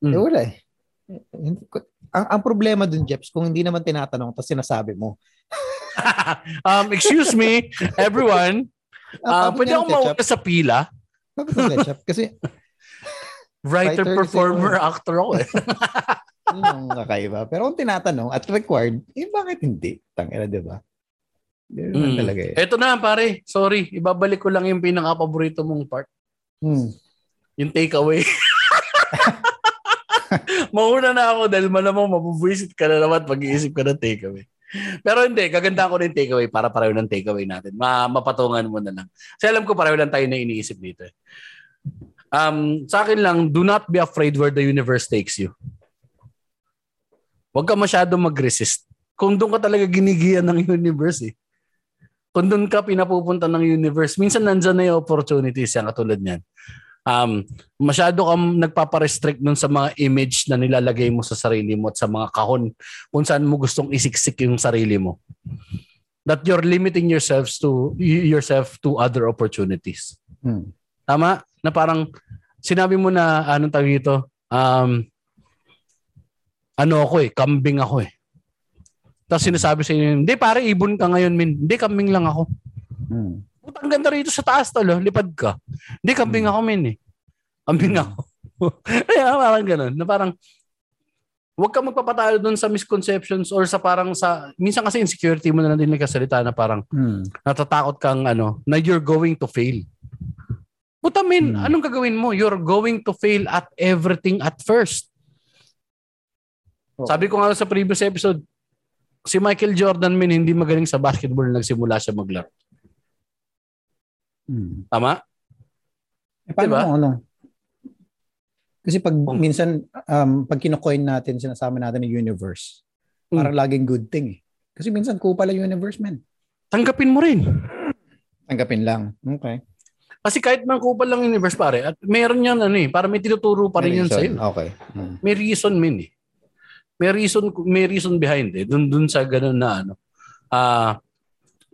mm. eh wala eh. Ang, ang problema dun, Jeps, kung hindi naman tinatanong, tapos sinasabi mo. um, excuse me, everyone. Uh, pwede akong mawala sa pila. Bakit ang ketchup? Kasi writer, writer performer, kasi, actor ako eh. Yun ang kakaiba. Pero kung tinatanong at required, eh bakit hindi? Tangina, di ba? Yun mm. talaga eh. Ito na pare, sorry. Ibabalik ko lang yung pinaka-paborito mong part. Hmm. Yung takeaway. Mauna na ako dahil malamang mabubuisit ka na naman pag-iisip ka ng takeaway. Pero hindi, kagandaan ko na yung takeaway para pareho ng takeaway natin. Ma- mapatungan mo na lang. Kasi alam ko pareho lang tayo na iniisip dito. Eh. Um, sa akin lang, do not be afraid where the universe takes you. Huwag ka masyado mag-resist. Kung doon ka talaga ginigiya ng universe eh. Kung doon ka pinapupunta ng universe, minsan nandyan na yung opportunities yan katulad niyan. Um, masyado kang nagpaparestrict nun sa mga image na nilalagay mo sa sarili mo at sa mga kahon kung saan mo gustong isiksik yung sarili mo. That you're limiting yourselves to yourself to other opportunities. Hmm. Tama? Na parang sinabi mo na anong tawag dito? Um, ano ako eh? Kambing ako eh. Tapos sinasabi sa inyo, hindi pare, ibon ka ngayon min. Hindi, kambing lang ako. Hmm. Ang ganda rito sa taas talo, lipad ka. Hindi, kambing ako min eh. Kambing ako. Kaya parang ganun. Na parang huwag kang magpapatalo doon sa misconceptions or sa parang sa, minsan kasi insecurity mo na lang din nagkasalita na parang hmm. natatakot kang ano, na you're going to fail. Puta men, hmm. anong gagawin mo? You're going to fail at everything at first. Okay. Sabi ko nga sa previous episode, si Michael Jordan men hindi magaling sa basketball na nagsimula siya maglaro. Hmm. Tama? Eh, paano diba? Ano? Kasi pag hmm. minsan, um, pag kinocoin natin, sinasama natin yung universe. Hmm. Parang laging good thing eh. Kasi minsan kupa lang universe men. Tanggapin mo rin. Tanggapin lang. Okay. Kasi kahit man kupal lang universe pare at meron yan ano eh, para may tinuturo pa rin yan sa iyo. Okay. Hmm. May reason min eh. May reason may reason behind eh. Dun dun sa ganun na ano. Ah, uh,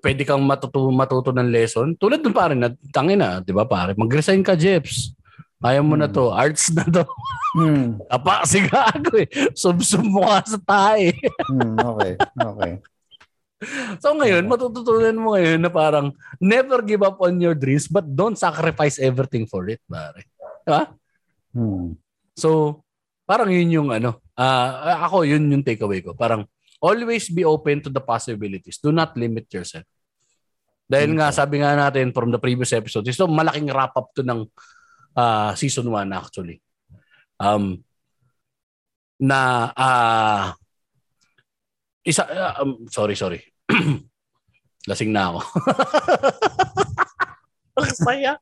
pwede kang matuto matuto ng lesson. Tulad dun pare na tangin na, 'di ba pare? Mag-resign ka, Jeps. Ayaw mo hmm. na to, arts na to. Hmm. Apa siga ako eh. Sub-sub mo ka sa tae. Hmm, okay. Okay. So ngayon, matututunan mo ngayon na parang never give up on your dreams but don't sacrifice everything for it, pare. Diba? Hmm. So, parang yun yung ano, uh, ako yun yung takeaway ko. Parang always be open to the possibilities. Do not limit yourself. Dahil hmm. nga, sabi nga natin from the previous episode, so malaking wrap-up to ng uh, season one actually. Um, na, ah, uh, Isa, uh, um, sorry, sorry. Lasing na ako. Ang saya.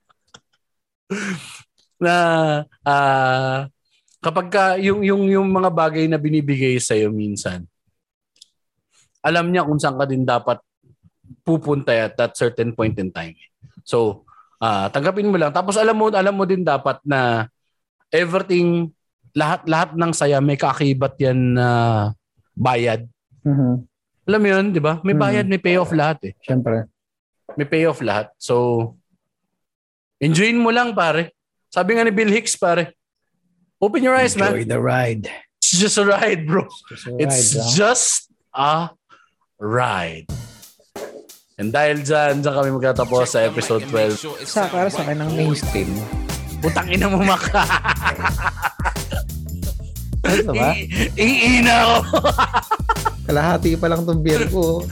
Na, uh, kapag ka, yung, yung, yung mga bagay na binibigay sa'yo minsan, alam niya kung saan ka din dapat pupunta at that certain point in time. So, uh, tanggapin mo lang. Tapos alam mo, alam mo din dapat na everything, lahat, lahat ng saya, may kakibat yan na uh, bayad. Mm-hmm. Alam mo yun, di ba? May bayad, may payoff lahat eh. Siyempre. May payoff lahat. So, enjoyin mo lang pare. Sabi nga ni Bill Hicks pare, open your eyes man. Enjoy the ride. It's just a ride bro. It's just a ride. And dahil dyan, dyan kami magtatapos sa episode twelve. Sa para sa akin ng mainstream. Putang ina mo maka. Ano ba? Iina ko. Kalahati pa lang itong beer ko.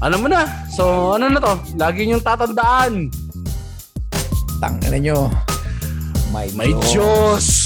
Alam mo na. So, ano na to? Lagi niyong tatandaan. Tangina nyo. May, May Diyos. Diyos.